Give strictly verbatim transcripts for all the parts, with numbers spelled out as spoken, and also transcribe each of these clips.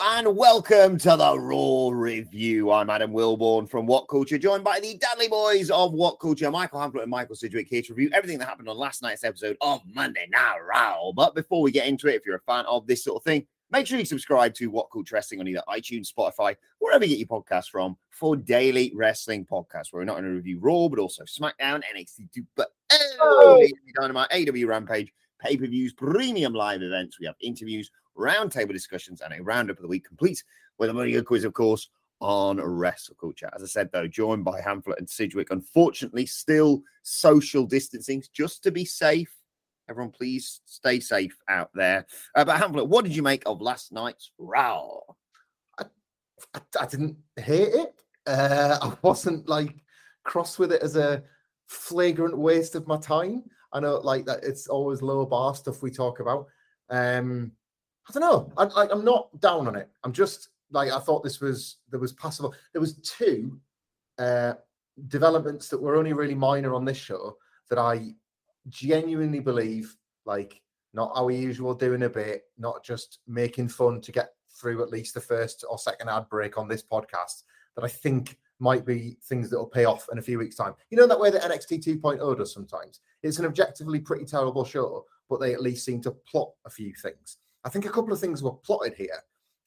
And welcome to the Raw Review. I'm Adam Wilborn from What Culture, joined by the Dudley Boys of What Culture, Michael Hamblett and Michael Sidgwick, here to review everything that happened on last night's episode of Monday Night Raw. But before we get into it, if you're a fan of this sort of thing, make sure you subscribe to What Culture Wrestling on either iTunes, Spotify, wherever you get your podcasts from, for daily wrestling podcasts, where we're not going to review Raw, but also SmackDown, N X T, but oh. Dynamite, A W Rampage, pay-per-views, premium live events. We have interviews, roundtable discussions, and a roundup of the week, complete with a really good quiz, of course, on wrestle culture. As I said, though, joined by Hamblett and Sidgwick. Unfortunately, still social distancing, just to be safe. Everyone, please stay safe out there. Uh, but Hamblett, what did you make of last night's Raw? I, I, I didn't hate it. Uh, I wasn't like cross with it as a flagrant waste of my time. I know, like that, it's always low bar stuff we talk about. Um, I don't know. I, I, I'm not down on it. I'm just like, I thought this was, there was passable. There was two uh, developments that were only really minor on this show that I genuinely believe, like, not our usual doing a bit, not just making fun to get through at least the first or second ad break on this podcast, that I think might be things that will pay off in a few weeks' time. You know, that way that N X T two point oh does sometimes. It's an objectively pretty terrible show, but they at least seem to plot a few things. I think a couple of things were plotted here,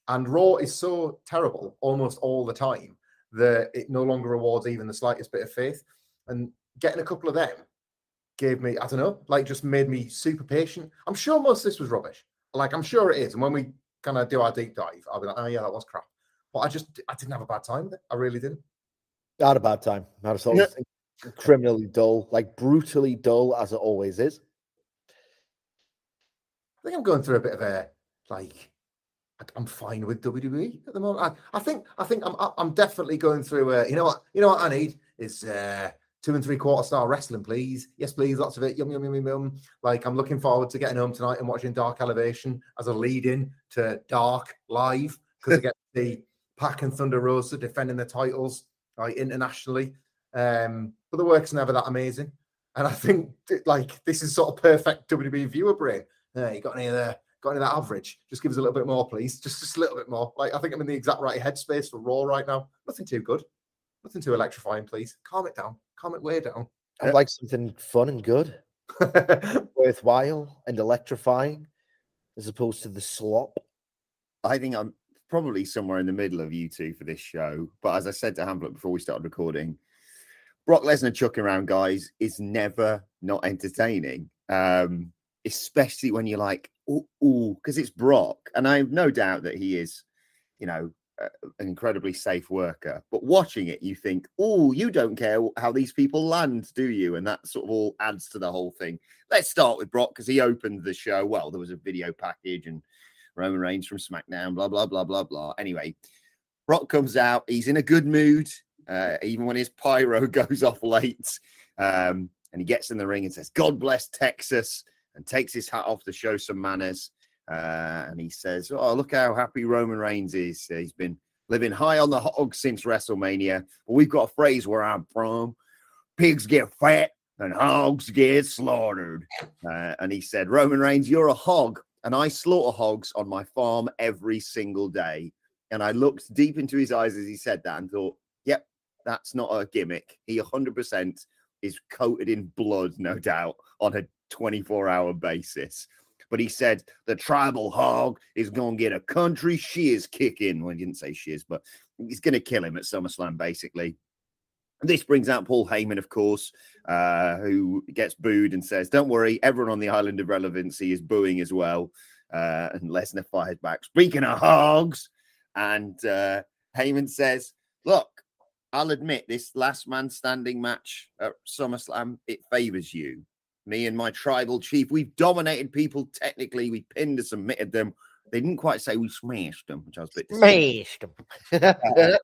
and Raw is so terrible almost all the time that it no longer rewards even the slightest bit of faith. And getting a couple of them gave me, I don't know, like just made me super patient. I'm sure most of this was rubbish. Like, I'm sure it is. And when we kind of do our deep dive, I'll be like, oh yeah, that was crap. But I just, I didn't have a bad time with it. I really didn't. I had a bad time. I had a sort of criminally dull, like brutally dull as it always is. I think I'm going through a bit of a, like, I'm fine with W W E at the moment. I, I think I think I'm I'm definitely going through a, you know what, you know what I need is uh, two and three quarter star wrestling, please. Yes, please, lots of it. Yum, yum, yum, yum, yum. Like, I'm looking forward to getting home tonight and watching Dark Elevation as a lead-in to Dark Live, because I get the Pac and Thunder Rosa defending their titles, like, internationally. Um, but the work's never that amazing. And I think, like, this is sort of perfect W W E viewer brain. Yeah, you got any of the, got any of that average? Just give us a little bit more, please. Just, just a little bit more. Like, I think I'm in the exact right headspace for Raw right now. Nothing too good. Nothing too electrifying, please. Calm it down. Calm it way down. I'd yeah. like something fun and good, worthwhile and electrifying, as opposed to the slop. I think I'm probably somewhere in the middle of you two for this show. But as I said to Hamblett before we started recording, Brock Lesnar chucking around, guys, is never not entertaining. Um... Especially when you're like, oh, because it's Brock. And I have no doubt that he is, you know, uh, an incredibly safe worker. But watching it, you think, oh, you don't care how these people land, do you? And that sort of all adds to the whole thing. Let's start with Brock, because he opened the show. Well, there was a video package and Roman Reigns from SmackDown, blah, blah, blah, blah, blah. Anyway, Brock comes out. He's in a good mood, uh, even when his pyro goes off late. Um, and he gets in the ring and says, God bless Texas, and takes his hat off to show some manners. Uh, and he says, oh, look how happy Roman Reigns is. He's been living high on the hog since WrestleMania. But we've got a phrase where I'm from. Pigs get fat and hogs get slaughtered. Uh, and he said, Roman Reigns, you're a hog. And I slaughter hogs on my farm every single day. And I looked deep into his eyes as he said that and thought, yep, that's not a gimmick. He one hundred percent is coated in blood, no doubt, on a twenty-four hour basis. but he said the tribal hog is going to get a country shiz kick in. Well, he didn't say shiz, but he's going to kill him at SummerSlam, basically. This brings out Paul Heyman, of course, uh, who gets booed and says, don't worry, everyone on the island of relevancy is booing as well. Uh, and Lesnar fires back, speaking of hogs. And uh, Heyman says, look, I'll admit this last man standing match at SummerSlam, it favors you. Me and my tribal chief, we've dominated people technically. We pinned and submitted them. They didn't quite say we smashed them, which I was a bit disappointed. Smashed them. uh,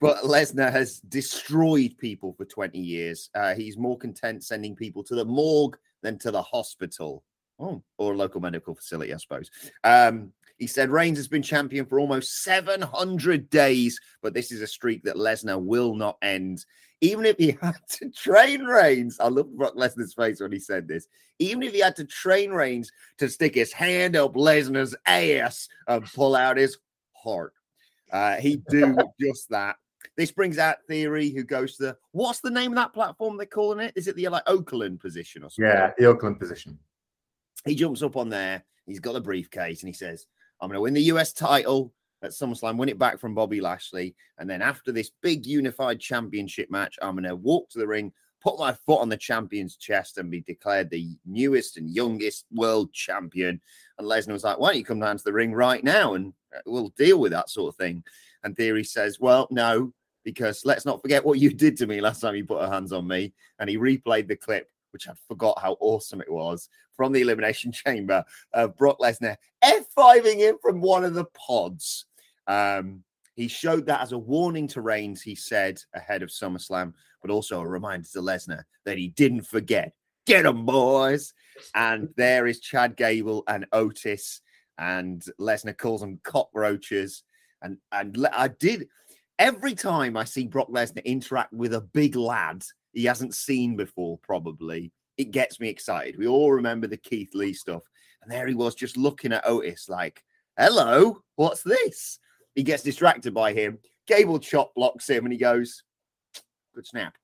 But Lesnar has destroyed people for twenty years. Uh, he's more content sending people to the morgue than to the hospital. Oh, or a local medical facility, I suppose. Um, he said Reigns has been champion for almost seven hundred days, but this is a streak that Lesnar will not end. Even if he had to train Reigns, I love Brock Lesnar's face when he said this. Even if he had to train Reigns to stick his hand up Lesnar's ass and pull out his heart. Uh, he'd do just that. This brings out Theory, who goes to the, what's the name of that platform they're calling it? Is it the like Oakland position or something? Yeah, the Oakland position. He jumps up on there. He's got a briefcase and he says, I'm going to win the U S title at SummerSlam, win it back from Bobby Lashley. And then after this big unified championship match, I'm going to walk to the ring, put my foot on the champion's chest and be declared the newest and youngest world champion. And Lesnar was like, why don't you come down to the ring right now and we'll deal with that sort of thing. And Theory says, well, no, because let's not forget what you did to me last time you put her hands on me. And he replayed the clip, which I forgot how awesome it was, from the Elimination Chamber of Brock Lesnar F fiving in from one of the pods. Um, he showed that as a warning to Reigns, he said, ahead of SummerSlam, but also a reminder to Lesnar that he didn't forget. Get them, boys! And there is Chad Gable and Otis, and Lesnar calls them cockroaches. And and I did, every time I see Brock Lesnar interact with a big lad he hasn't seen before, probably, it gets me excited. We all remember the Keith Lee stuff. And there he was just looking at Otis like, hello, what's this? He gets distracted by him. Gable chop blocks him and he goes, good snap.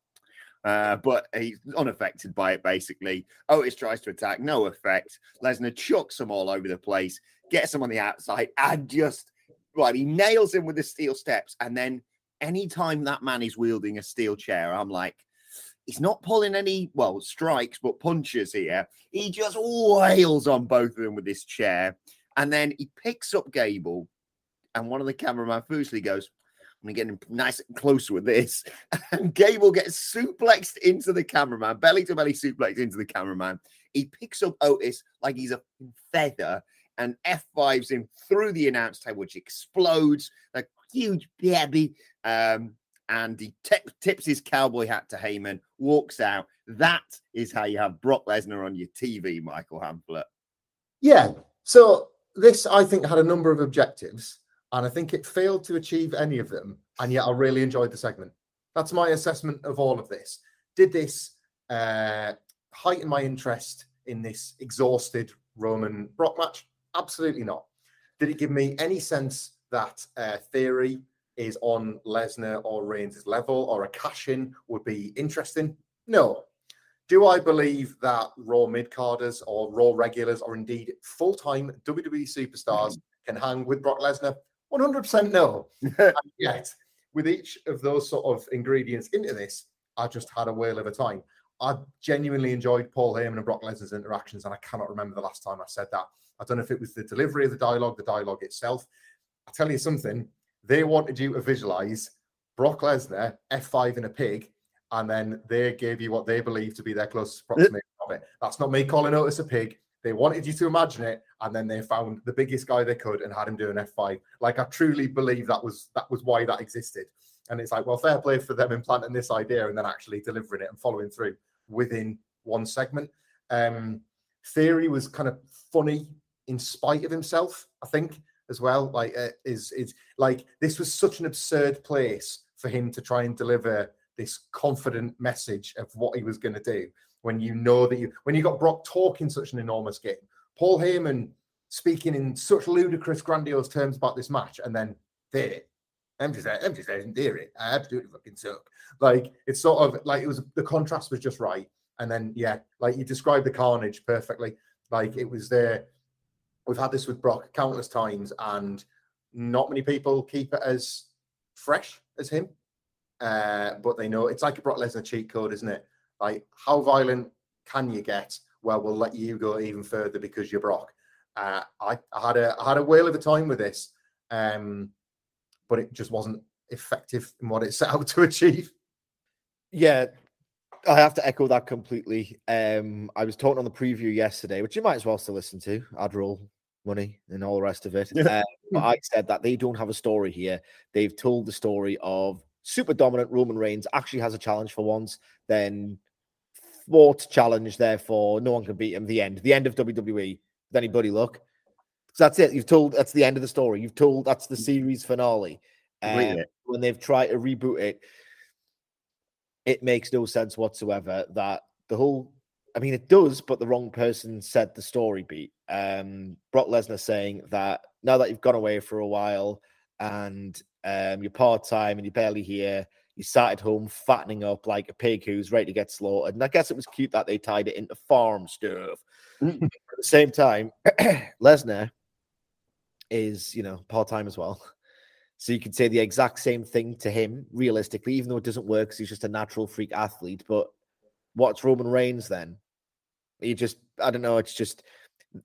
Uh, but he's unaffected by it, basically. Otis tries to attack, no effect. Lesnar chucks him all over the place, gets him on the outside, and just, right, he nails him with the steel steps. And then anytime that man is wielding a steel chair, I'm like, he's not pulling any, well, strikes, but punches here. He just wails on both of them with this chair. And then he picks up Gable, and one of the cameramen foolishly goes, I'm getting nice and close with this. And Gable gets suplexed into the cameraman, belly to belly suplexed into the cameraman. He picks up Otis like he's a feather and F fives him through the announce table, which explodes like huge baby. Um, and he t- tips his cowboy hat to Heyman, walks out. That is how you have Brock Lesnar on your T V, Michael Hamblett. Yeah. So this, I think, had a number of objectives. And I think it failed to achieve any of them. And yet I really enjoyed the segment. That's my assessment of all of this. Did this uh, heighten my interest in this exhausted Roman Brock match? Absolutely not. Did it give me any sense that uh, Theory is on Lesnar or Reigns' level or a cash-in would be interesting? No. Do I believe that Raw mid-carders or Raw regulars or indeed full-time W W E superstars mm-hmm. can hang with Brock Lesnar? one hundred percent no. And yet, with each of those sort of ingredients into this, I just had a whale of a time. I genuinely enjoyed Paul Heyman and Brock Lesnar's interactions, and I cannot remember the last time I said that. I don't know if it was the delivery of the dialogue, the dialogue itself. I'll tell you something. They wanted you to visualize Brock Lesnar, F five in a pig, and then they gave you what they believed to be their closest approximation of it. That's not me calling Otis a pig. They wanted you to imagine it, and then they found the biggest guy they could and had him do an F five. Like, I truly believe that was that was why that existed. And it's like, well, fair play for them implanting this idea and then actually delivering it and following through within one segment. Um, Theory was kind of funny in spite of himself, I think, as well. Like, uh, is it's like this was such an absurd place for him to try and deliver this confident message of what he was going to do. When you know that you, when you got Brock talking such an enormous game, Paul Heyman speaking in such ludicrous, grandiose terms about this match, and then Theory, I'm just, I'm just saying Theory, I absolutely fucking suck. Like, it's sort of like it was, the contrast was just right. And then yeah, like you described the carnage perfectly. Like it was there, We've had this with Brock countless times, and not many people keep it as fresh as him. Uh, but they know it's like a Brock Lesnar cheat code, isn't it? Like, how violent can you get? Well, we'll let you go even further because you're Brock. Uh, I, I had a I had a whale of a time with this, um, but it just wasn't effective in what it set out to achieve. Yeah, I have to echo that completely. Um, I was talking on the preview yesterday, which you might as well still listen to, ad roll, money, and all the rest of it. Yeah. Uh, but I said that they don't have a story here. They've told the story of super dominant Roman Reigns, actually has a challenge for once, then thwarts challenge, therefore no one can beat him. The end. The end of W W E. With any bloody luck. So that's it. You've told, that's the end of the story. You've told, that's the series finale. Um, really? When they've tried to reboot it, it makes no sense whatsoever that the whole, I mean, it does, but the wrong person said the story beat. Um, Brock Lesnar saying that now that you've gone away for a while and um, you're part-time and you're barely here, you sat at home fattening up like a pig who's ready to get slaughtered. And I guess it was cute that they tied it into farm stuff. Mm-hmm. At the same time, Lesnar is, you know, part-time as well. So you could say the exact same thing to him, realistically, even though it doesn't work because he's just a natural freak athlete. But what's Roman Reigns then? He just, I don't know, it's just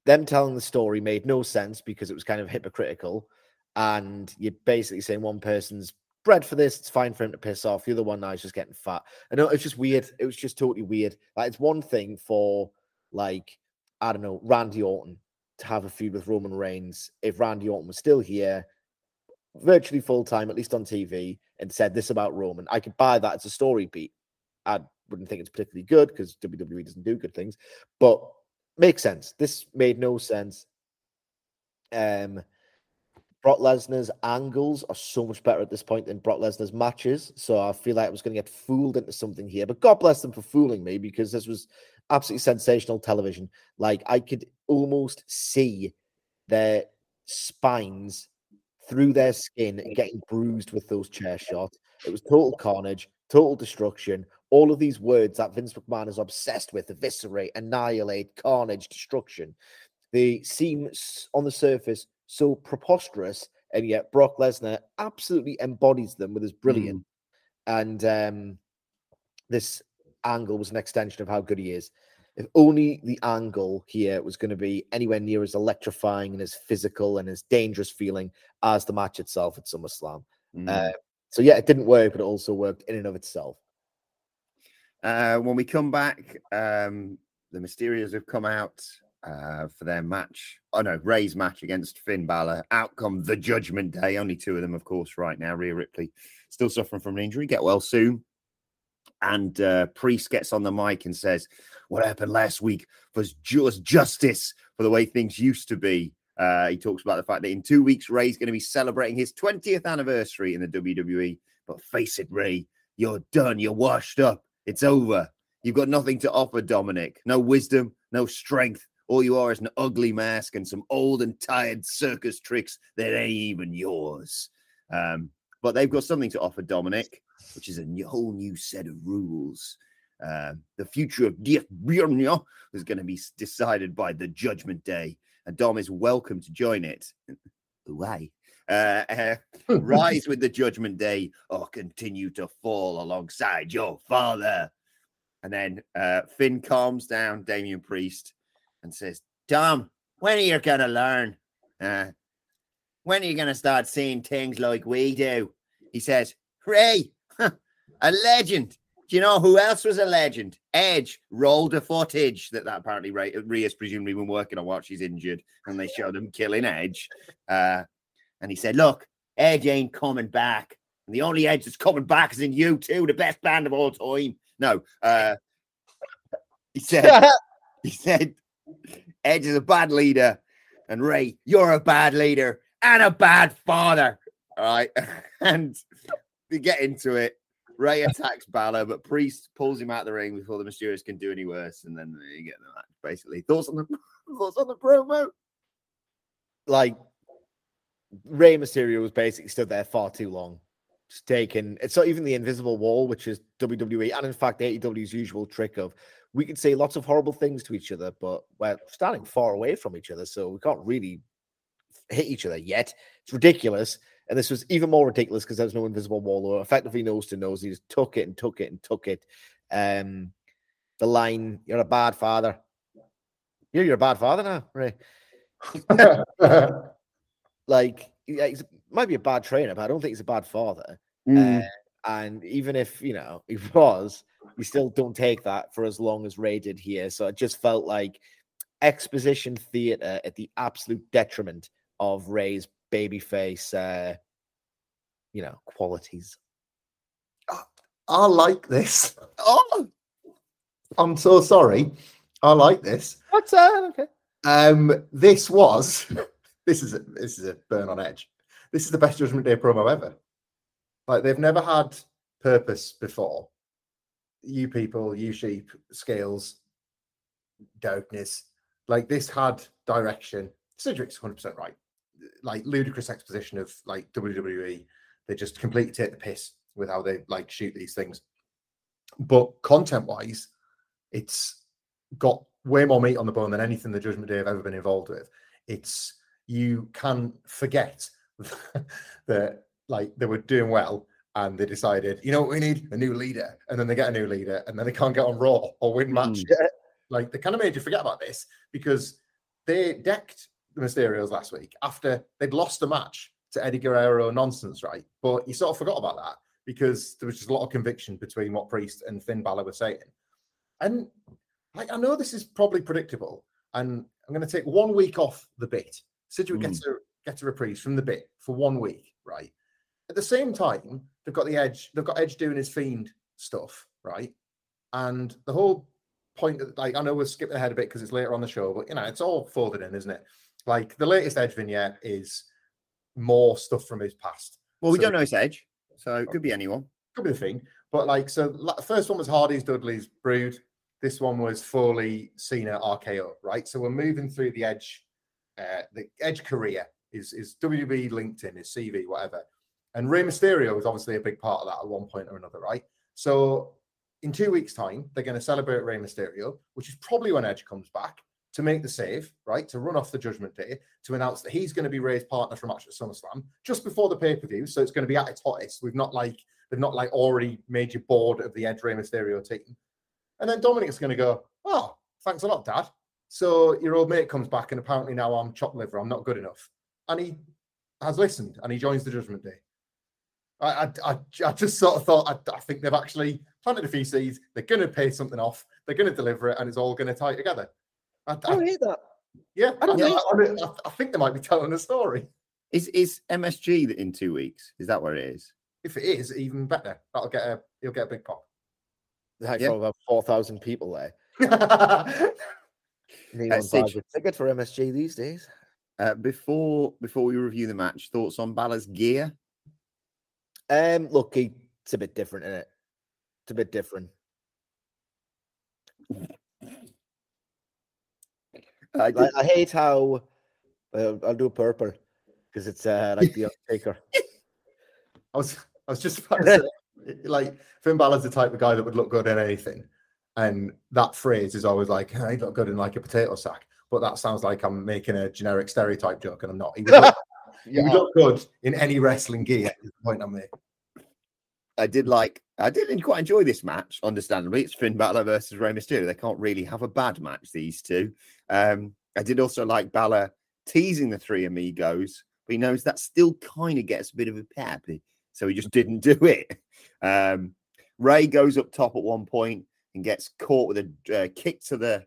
them telling the story made no sense because it was kind of hypocritical. And you're basically saying one person's bred for this, it's fine for him to piss off. The other one now is just getting fat. I know, it's just weird. It was just totally weird. Like, it's one thing for, like, I don't know, Randy Orton to have a feud with Roman Reigns if Randy Orton was still here, virtually full-time, at least on T V, and said this about Roman. I could buy that. It's a story beat. I wouldn't think it's particularly good because W W E doesn't do good things, but makes sense. This made no sense. Um, Brock Lesnar's angles are so much better at this point than Brock Lesnar's matches, so I feel like I was going to get fooled into something here, but God bless them for fooling me because this was absolutely sensational television. Like, I could almost see their spines through their skin and getting bruised with those chair shots. It was total carnage, total destruction. All of these words that Vince McMahon is obsessed with, eviscerate, annihilate, carnage, destruction. They seem on the surface so preposterous, and yet Brock Lesnar absolutely embodies them with his brilliance. Mm. And um, this angle was an extension of how good he is. If only the angle here was going to be anywhere near as electrifying and as physical and as dangerous feeling as the match itself at SummerSlam. Mm. Uh, so, yeah, it didn't work, but it also worked in and of itself. Uh, when we come back, um, the Mysterios have come out uh, for their match. Oh, no, Rey's match against Finn Balor. Outcome, the Judgment Day. Only two of them, of course, right now. Rhea Ripley still suffering from an injury. Get well soon. And uh, Priest gets on the mic and says, what happened last week was just justice for the way things used to be. Uh, he talks about the fact that in two weeks, Rey's going to be celebrating his twentieth anniversary in the W W E. But face it, Rey, you're done. You're washed up. It's over. You've got nothing to offer, Dominic. No wisdom, no strength. All you are is an ugly mask and some old and tired circus tricks that ain't even yours. Um, but they've got something to offer, Dominic, which is a new, whole new set of rules. Uh, the future of D F B is going to be decided by the Judgment Day, and Dom is welcome to join it. Why? Uh, uh, rise with the Judgment Day or continue to fall alongside your father. And then uh, Finn calms down Damian Priest and says, Dom, when are you going to learn? Uh, when are you going to start seeing things like we do? He says, Rey, huh, a legend. Do you know who else was a legend? Edge rolled the footage that, that apparently Rey, Rhea's presumably been working on while she's injured, and they showed him killing Edge. Uh, and he said, look, Edge ain't coming back. And the only Edge that's coming back is in U two, the best band of all time. No. Uh, he said, he said, Edge is a bad leader. And Rey, you're a bad leader and a bad father. All right. And they get into it. Rey attacks Balor, but Priest pulls him out of the ring before the Mysterios can do any worse. And then you get the match, basically. Thoughts on the, thoughts on the promo? Like, Rey Mysterio was basically stood there far too long. taken. It's not even the invisible wall, which is W W E, and in fact, A E W's usual trick of, we can say lots of horrible things to each other, but we're standing far away from each other, so we can't really hit each other yet. It's ridiculous. And this was even more ridiculous because there was no invisible wall, or effectively nose to nose. He just took it and took it and took it. Um, the line, you're a bad father. Yeah, you're a bad father now, Ray. Like, yeah, he might be a bad trainer, but I don't think he's a bad father. Mm. Uh, and even if, you know, he was, we still don't take that for as long as Ray did here. So it just felt like exposition theater at the absolute detriment of Ray's babyface, uh, you know, qualities. I, I like this. Oh, I'm so sorry. I like this. What's that? Okay. Um, this was. This is a, this is a burn on Edge. This is the best Judgment Day promo ever. Like, they've never had purpose before. You people, you sheep, scales, darkness. Like, this had direction. Sidgwick's one hundred percent right. Like, ludicrous exposition of, like, W W E. They just completely take the piss with how they, like, shoot these things. But content-wise, it's got way more meat on the bone than anything the Judgment Day have ever been involved with. It's... you can forget that, like, they were doing well and they decided, you know what we need? A new leader. And then they get a new leader and then they can't get on Raw or win match. Mm. Like, they kind of made you forget about this because they decked the Mysterios last week after they'd lost the match to Eddie Guerrero nonsense, right? But you sort of forgot about that because there was just a lot of conviction between what Priest and Finn Balor were saying. And, like, I know this is probably predictable, and I'm going to take one week off the bit. Sidgwick mm. gets a gets a reprise from the bit for one week, right? At the same time, they've got the Edge, they've got Edge doing his Fiend stuff, right? And the whole point of, like, I know we're skipping ahead a bit because it's later on the show, but, you know, it's all folded in, isn't it? Like, the latest Edge vignette is more stuff from his past. Well, we so, don't know it's Edge, so it could be anyone. Could be the Fiend. But, like, so the first one was Hardy's, Dudley's, Brood. This one was Foley, Cena, R K O, right? So we're moving through the Edge. Uh, the Edge career is, is W W E, LinkedIn, his C V, whatever. And Rey Mysterio was obviously a big part of that at one point or another, right? So in two weeks' time, they're going to celebrate Rey Mysterio, which is probably when Edge comes back to make the save, right? To run off the Judgment Day, to announce that he's going to be Rey's partner for a match at SummerSlam just before the pay-per-view. So it's going to be at its hottest. We've not like, they've not like already made you bored of the Edge Rey Mysterio team. And then Dominic's going to go, oh, thanks a lot, Dad. So your old mate comes back and apparently now I'm chopped liver. I'm not good enough. And he has listened and he joins the Judgment Day. I I, I, I just sort of thought, I, I think they've actually planted a few seeds. They're going to pay something off. They're going to deliver it and it's all going to tie together. I, I, I don't hate that. Yeah. I, don't I, hate I, I, I think they might be telling a story. Is is M S G in two weeks? Is that where it is? If it is, even better. That'll get a, you'll get a big pop. That's yeah. About four thousand people there. Anyone buys a ticket for M S G these days? Uh, before before we review the match, thoughts on Balor's gear? Um, look, he, it's a bit different, isn't it? It's a bit different. I, I, I hate how uh, I'll do purple because it's uh, like the Undertaker. I was I was just about to say, like, Finn Balor's the type of guy that would look good in anything. And that phrase is always like, I look good in like a potato sack, but that sounds like I'm making a generic stereotype joke, and I'm not. He would look, yeah. He would look good in any wrestling gear. Is the point I'm making. I did like, I did quite enjoy this match. Understandably, it's Finn Balor versus Rey Mysterio. They can't really have a bad match, these two. Um, I did also like Balor teasing the three amigos, but he knows that still kind of gets a bit of a peppy, so he just didn't do it. Um, Rey goes up top at one point and gets caught with a uh, kick to the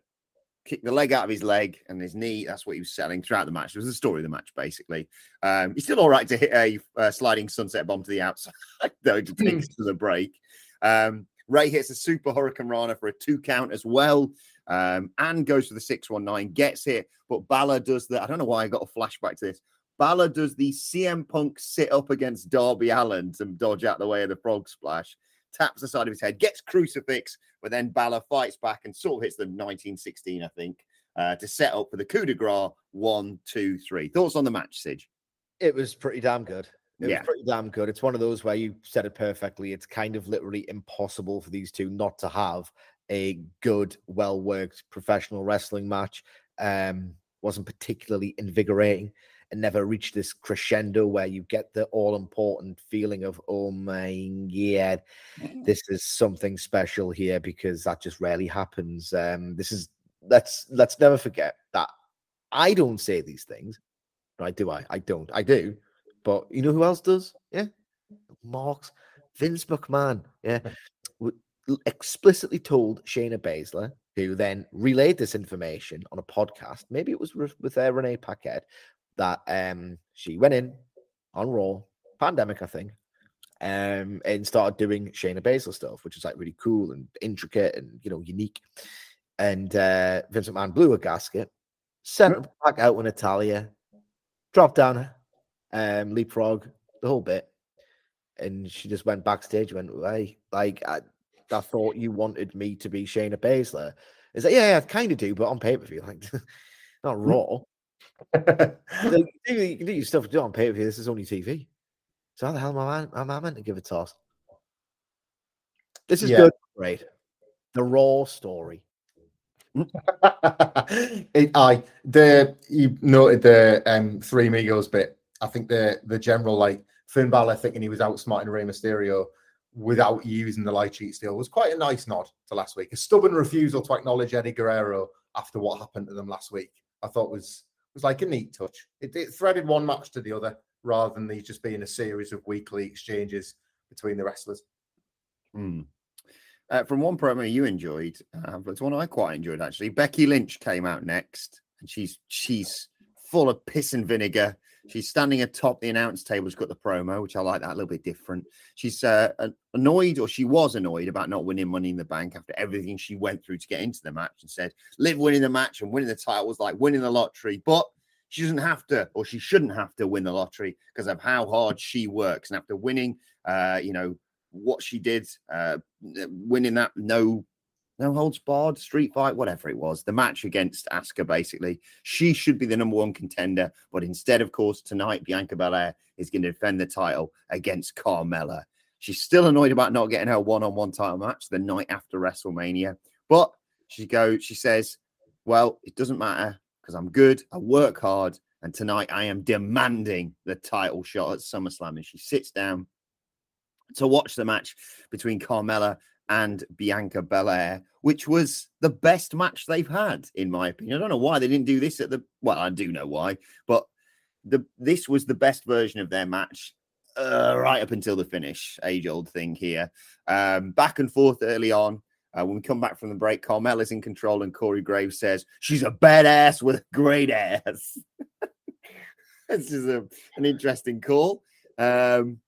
kick the leg out of his leg and his knee. That's what he was selling throughout the match. It was the story of the match, basically. Um, he's still all right to hit a uh, sliding sunset bomb to the outside, though it takes to the break. Um, Ray hits a super Hurricane Rana for a two count as well, um, and goes for the six nineteen, gets it. But Balor does the, I don't know why I got a flashback to this. Balor does the C M Punk sit up against Darby Allin to dodge out the way of the frog splash. Taps the side of his head, gets crucifix, but then Balor fights back and sort of hits the nineteen sixteen, I think, uh, to set up for the coup de grace. One, two, three. Thoughts on the match, Sidge? It was pretty damn good. It yeah. was pretty damn good. It's one of those where you said it perfectly. It's kind of literally impossible for these two not to have a good, well-worked professional wrestling match. Um, wasn't particularly invigorating and never reached this crescendo where you get the all-important feeling of, oh my God, this is something special here, because that just rarely happens. Um, this is, let's, let's never forget that I don't say these things, right? Do I? I don't. I do. But you know who else does? Yeah. Marks. Vince McMahon. Yeah. Explicitly told Shayna Baszler, who then relayed this information on a podcast. Maybe it was with uh, Renee Paquette, that um, she went in on Raw, pandemic, I think, um, and started doing Shayna Baszler stuff, which is like really cool and intricate and, you know, unique. And uh, Vince McMahon blew a gasket, sent her back out on Natalia, dropped down Um, leapfrog, the whole bit, and she just went backstage. Went, hey, like I, I thought you wanted me to be Shayna Baszler. It's like, yeah, yeah I kind of do, but on pay per view, like not Raw. Like, you, you can do your stuff to do on pay per view. This is only T V. So how the hell am I? Am I meant to give a toss? This is yeah. good, right? The Raw story. it, I the you noted the um, Three Migos bit. I think the the general, like, Finn Balor thinking he was outsmarting Rey Mysterio without using the light sheet still was quite a nice nod to last week. A stubborn refusal to acknowledge Eddie Guerrero after what happened to them last week, I thought was was like a neat touch. It, it threaded one match to the other rather than these just being a series of weekly exchanges between the wrestlers. Mm. Uh, from one promo you enjoyed, uh, but it's one I quite enjoyed, actually. Becky Lynch came out next, and she's she's full of piss and vinegar. She's standing atop the announce table. She's got the promo, which I like that, a little bit different. She's uh, annoyed, or she was annoyed, about not winning Money in the Bank after everything she went through to get into the match, and said, Liv winning the match and winning the title was like winning the lottery, but she doesn't have to, or she shouldn't have to win the lottery because of how hard she works. And after winning, uh, you know, what she did, uh, winning that no No holds barred, street fight, whatever it was, the match against Asuka, basically. She should be the number one contender. But instead, of course, tonight, Bianca Belair is going to defend the title against Carmella. She's still annoyed about not getting her one-on-one title match the night after WrestleMania. But she goes, she says, well, it doesn't matter because I'm good. I work hard. And tonight I am demanding the title shot at SummerSlam. And she sits down to watch the match between Carmella and Bianca Belair, which was the best match they've had, in my opinion. I don't know why they didn't do this at the... Well, I do know why, but the this was the best version of their match uh, right up until the finish. Age-old thing here. Um, back and forth early on. Uh, when we come back from the break, Carmella's in control, and Corey Graves says, she's a badass with a great ass. This is a, an interesting call. Um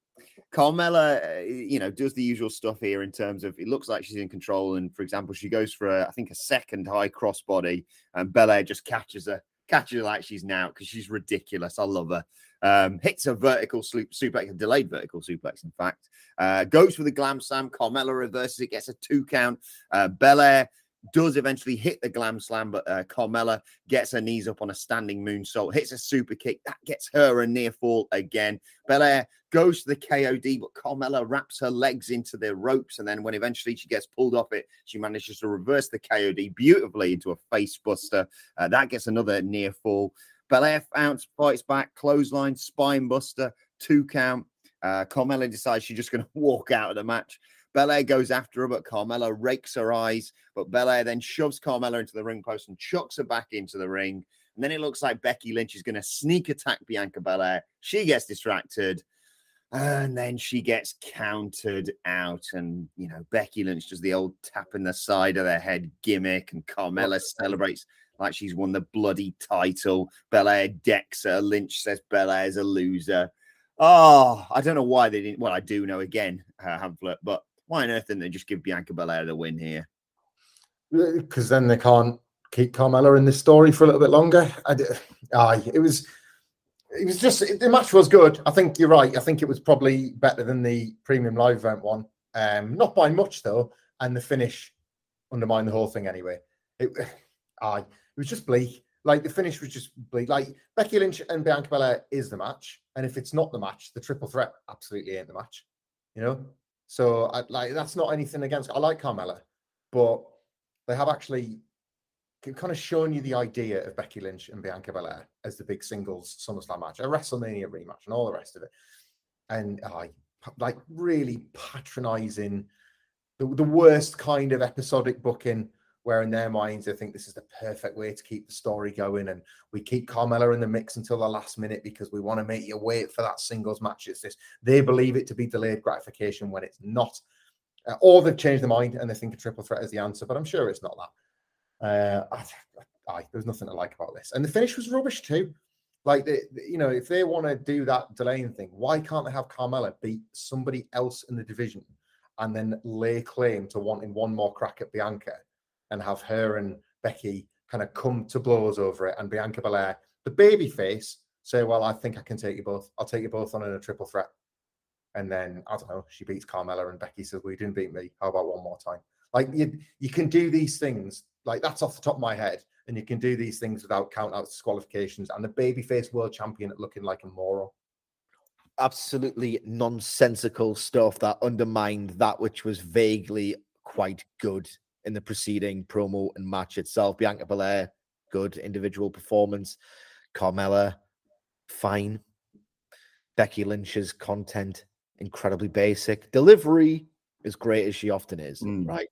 Carmella, you know, does the usual stuff here in terms of it looks like she's in control. And, for example, she goes for, a, I think, a second high crossbody, and Belair just catches her, catches her like she's now, because she's ridiculous. I love her. Um, hits a vertical su- suplex, a delayed vertical suplex, in fact. Uh, goes for the glam slam. Carmella reverses it, gets a two count. Uh, Belair does eventually hit the glam slam, but uh, Carmella gets her knees up on a standing moonsault, hits a super kick. That gets her a near fall again. Belair goes to the K O D, but Carmella wraps her legs into the ropes, and then when eventually she gets pulled off it, she manages to reverse the K O D beautifully into a face buster. Uh, that gets another near fall. Belair bounce, fights back, clothesline, spine buster, two count. Uh, Carmella decides she's just going to walk out of the match. Belair goes after her, but Carmella rakes her eyes. But Belair then shoves Carmella into the ring post and chucks her back into the ring. And then it looks like Becky Lynch is going to sneak attack Bianca Belair. She gets distracted, and then she gets countered out. And, you know, Becky Lynch does the old tap in the side of their head gimmick, and Carmella celebrates like she's won the bloody title. Belair decks her. Lynch says Belair's a loser. Oh, I don't know why they didn't. Well, I do know, again, uh, Hamblett, but why on earth didn't they just give Bianca Belair the win here? Because then they can't keep Carmella in this story for a little bit longer. I did, aye, it was, it was just it, the match was good. I think you're right. I think it was probably better than the premium live event one. Um, not by much though, and the finish undermined the whole thing anyway. It, aye, it was just bleak. Like, the finish was just bleak. Like, Becky Lynch and Bianca Belair is the match. And if it's not the match, the triple threat absolutely ain't the match, you know? So, I, like, that's not anything against... I like Carmella, but they have actually kind of shown you the idea of Becky Lynch and Bianca Belair as the big singles SummerSlam match, a WrestleMania rematch and all the rest of it. And, uh, like, really patronising... The, the worst kind of episodic booking, where in their minds they think this is the perfect way to keep the story going, and we keep Carmella in the mix until the last minute because we want to make you wait for that singles match. It's this. They believe it to be delayed gratification when it's not. Uh, or they've changed their mind and they think a triple threat is the answer, but I'm sure it's not that. Uh, I, I, I, there's nothing I like about this. And the finish was rubbish too. Like, they, you know, if they want to do that delaying thing, why can't they have Carmella beat somebody else in the division and then lay claim to wanting one more crack at Bianca and have her and Becky kind of come to blows over it, and Bianca Belair, the babyface, say, well, I think I can take you both. I'll take you both on in a triple threat. And then, I don't know, she beats Carmella and Becky says, well, you didn't beat me. How about one more time? Like, you you can do these things. Like, that's off the top of my head. And you can do these things without count-out disqualifications and the babyface world champion looking like a moron. Absolutely nonsensical stuff that undermined that which was vaguely quite good in the preceding promo and match itself. Bianca Belair, good individual performance. Carmella, fine. Becky Lynch's content, incredibly basic. Delivery, as great as she often is, mm. right?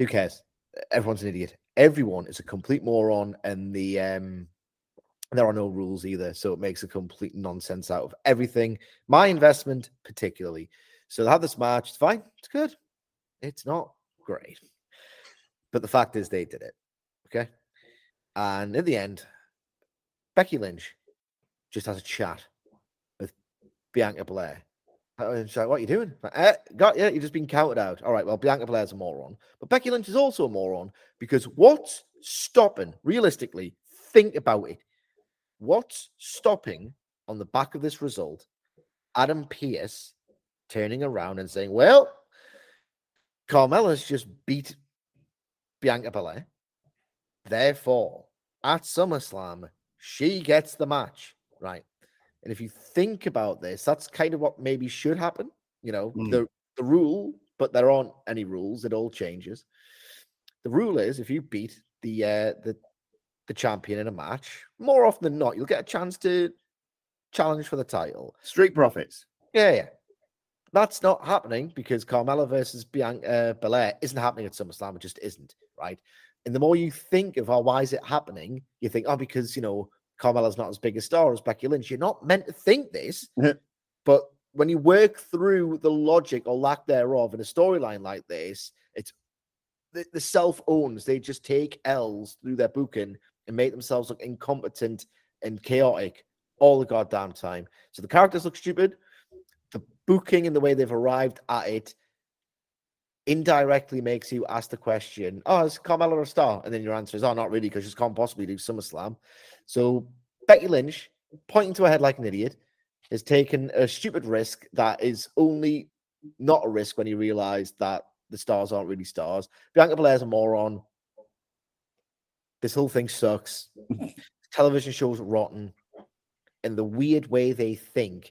Who cares? Everyone's an idiot. Everyone is a complete moron, and the... um there are no rules either, so it makes a complete nonsense out of everything. My investment, particularly. So they have this match. It's fine. It's good. It's not great. But the fact is they did it, okay? And in the end, Becky Lynch just has a chat with Bianca Belair. And she's like, what are you doing? Eh, got yeah, you've just been counted out. All right, well, Bianca Belair's a moron. But Becky Lynch is also a moron, because what's stopping, realistically, think about it. What's stopping, on the back of this result, Adam Pearce turning around and saying, well, Carmella's just beat Bianca Belair. Therefore, at SummerSlam, she gets the match, right? And if you think about this, that's kind of what maybe should happen. You know, mm. the, the rule, but there aren't any rules. It all changes. The rule is, if you beat the uh, the... the champion in a match, more often than not, you'll get a chance to challenge for the title. Street Profits. Yeah, yeah. That's not happening, because Carmella versus Bianca Belair isn't happening at SummerSlam. It just isn't, right? And the more you think of, oh, why is it happening? You think, oh, because, you know, Carmella's not as big a star as Becky Lynch. You're not meant to think this. But when you work through the logic or lack thereof in a storyline like this, it's the, the self-owns. They just take L's through their booking and make themselves look incompetent and chaotic all the goddamn time. So the characters look stupid. The booking and the way they've arrived at it indirectly makes you ask the question, oh, is Carmella a star? And then your answer is, oh, not really, because she can't possibly do SummerSlam. So Becky Lynch, pointing to her head like an idiot, has taken a stupid risk that is only not a risk when you realize that the stars aren't really stars. Bianca Belair's a moron. This whole thing sucks. Television show's rotten. And the weird way they think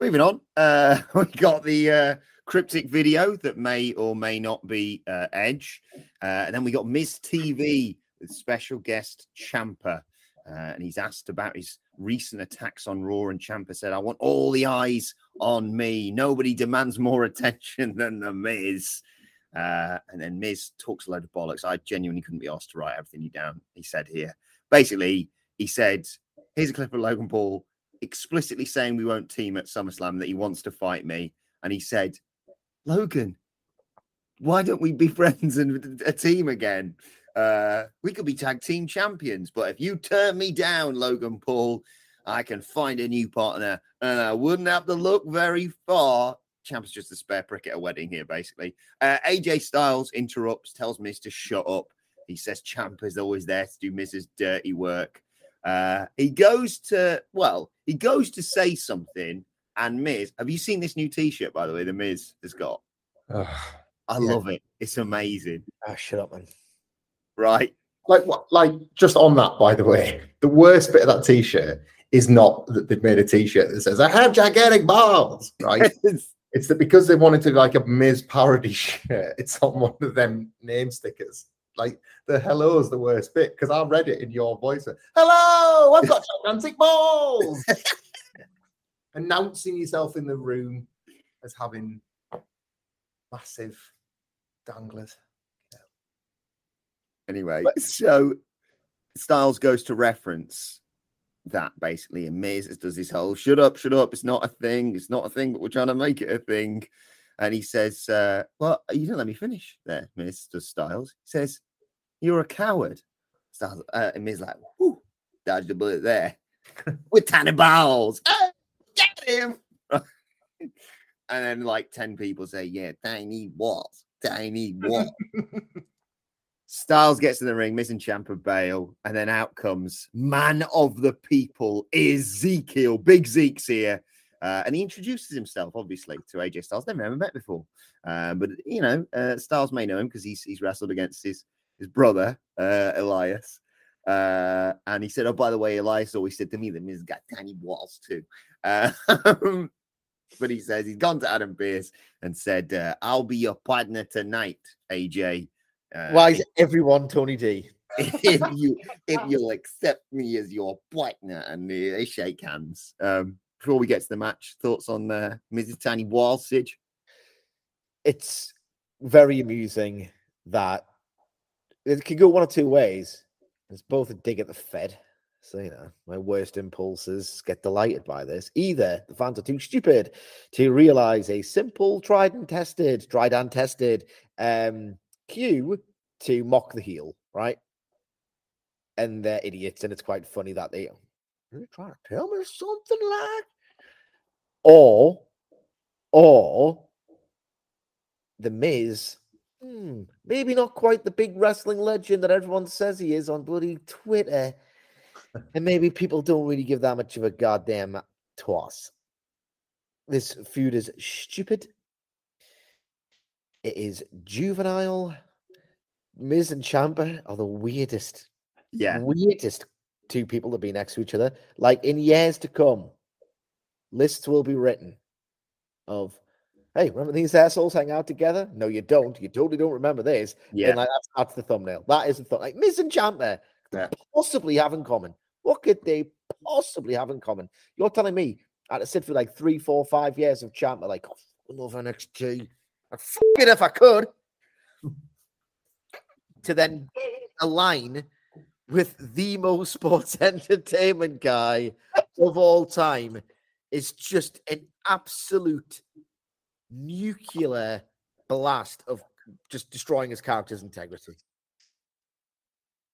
Moving on, uh, we got the uh, cryptic video that may or may not be uh, Edge. Uh, and then we got Miz T V with special guest Ciampa. Uh, and he's asked about his recent attacks on Raw, and Ciampa said, "I want all the eyes on me. Nobody demands more attention than the Miz." Uh, and then Miz talks a load of bollocks. I genuinely couldn't be asked to write everything he down. He said here, basically, he said, "Here's a clip of Logan Paul explicitly saying we won't team at SummerSlam, that he wants to fight me." And he said, "Logan, why don't we be friends and a team again? Uh, we could be tag team champions, but if you turn me down, Logan Paul, I can find a new partner and I wouldn't have to look very far." Champ's just a spare prick at a wedding here, basically. Uh, A J Styles interrupts, tells Miz to shut up. He says Ciampa is always there to do Miz's dirty work. Uh, he goes to, well, he goes to say something, and Miz, have you seen this new t-shirt, by the way, the Miz has got? Ugh, I yeah. love it. It's amazing. Ah, shut up, man. Right. Like, what, like, just on that, by the way, the worst bit of that t-shirt is not that they've made a t-shirt that says, "I have gigantic balls," right? It's that because they wanted to do like a Miz parody shirt, it's on one of them name stickers. Like, the hello is the worst bit, because I read it in your voice. Hello, I've got gigantic balls. Announcing yourself in the room as having massive danglers. Anyway, but, so Styles goes to reference that, basically, and Miz does this whole shut up, shut up, it's not a thing, it's not a thing, but we're trying to make it a thing. And he says, uh, well, you didn't let me finish there, Miz does Styles. He says, "You're a coward." Styles, uh, and Miz like, "Whoo, dodged the bullet there." "With tiny balls. Oh, get him." And then like ten people say, "Yeah, tiny what? Tiny what?" Styles gets in the ring, Miz and Ciampa bail, and then out comes man of the people, Ezekiel. Big Zeke's here. Uh, and he introduces himself, obviously, to A J Styles. They've never met before. Uh, but, you know, uh, Styles may know him because he's he's wrestled against his, his brother, uh, Elias. Uh, and he said, "Oh, by the way, Elias always said to me that Miz got tiny walls too." Uh, but he says he's gone to Adam Pearce and said, uh, "I'll be your partner tonight, A J. Uh, Why is everyone Tony D? If you if you'll accept me as your partner," and they, they shake hands. Um, before we get to the match, thoughts on uh, Missus Tiny Walsage? It's very amusing that it can go one of two ways. It's both a dig at the Fed. So, you know, my worst impulses get delighted by this. Either the fans are too stupid to realize a simple tried and tested, tried and tested, um, cue to mock the heel, right? And they're idiots, and it's quite funny that they are trying to tell me something like, or, or the Miz, hmm, maybe not quite the big wrestling legend that everyone says he is on bloody Twitter, and maybe people don't really give that much of a goddamn toss. This feud is stupid. It is juvenile. Miz and Ciampa are the weirdest, yeah, weirdest two people to be next to each other. Like, in years to come, lists will be written of, "Hey, remember these assholes hang out together?" "No, you don't. You totally don't remember this." Yeah, and like, that's, that's the thumbnail. That is the thumbnail. Like, Miz and Ciampa, yeah, possibly have in common. What could they possibly have in common? You're telling me I had to sit for like three, four, five years of Ciampa, like, "Oh, I love N X T. I'd fuck it if I could," to then align with the most sports entertainment guy of all time is just an absolute nuclear blast of just destroying his character's integrity.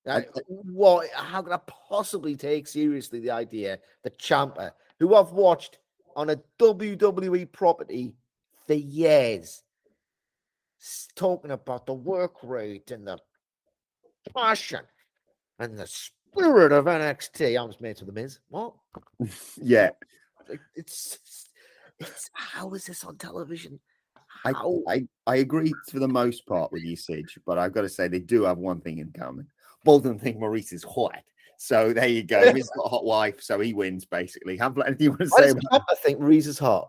Like, what? How can I possibly take seriously the idea that Ciampa, who I've watched on a W W E property for years, talking about the work rate and the passion and the spirit of N X T. I'm just made to the Miz. What? Yeah. It's, it's, it's how is this on television? I, I I agree for the most part with you, Sidge, but I've got to say they do have one thing in common. Both of them think Maurice is hot. So there you go. He's got a hot wife, so he wins, basically. Hamblett, anything you want to say about that? I think Maurice is hot.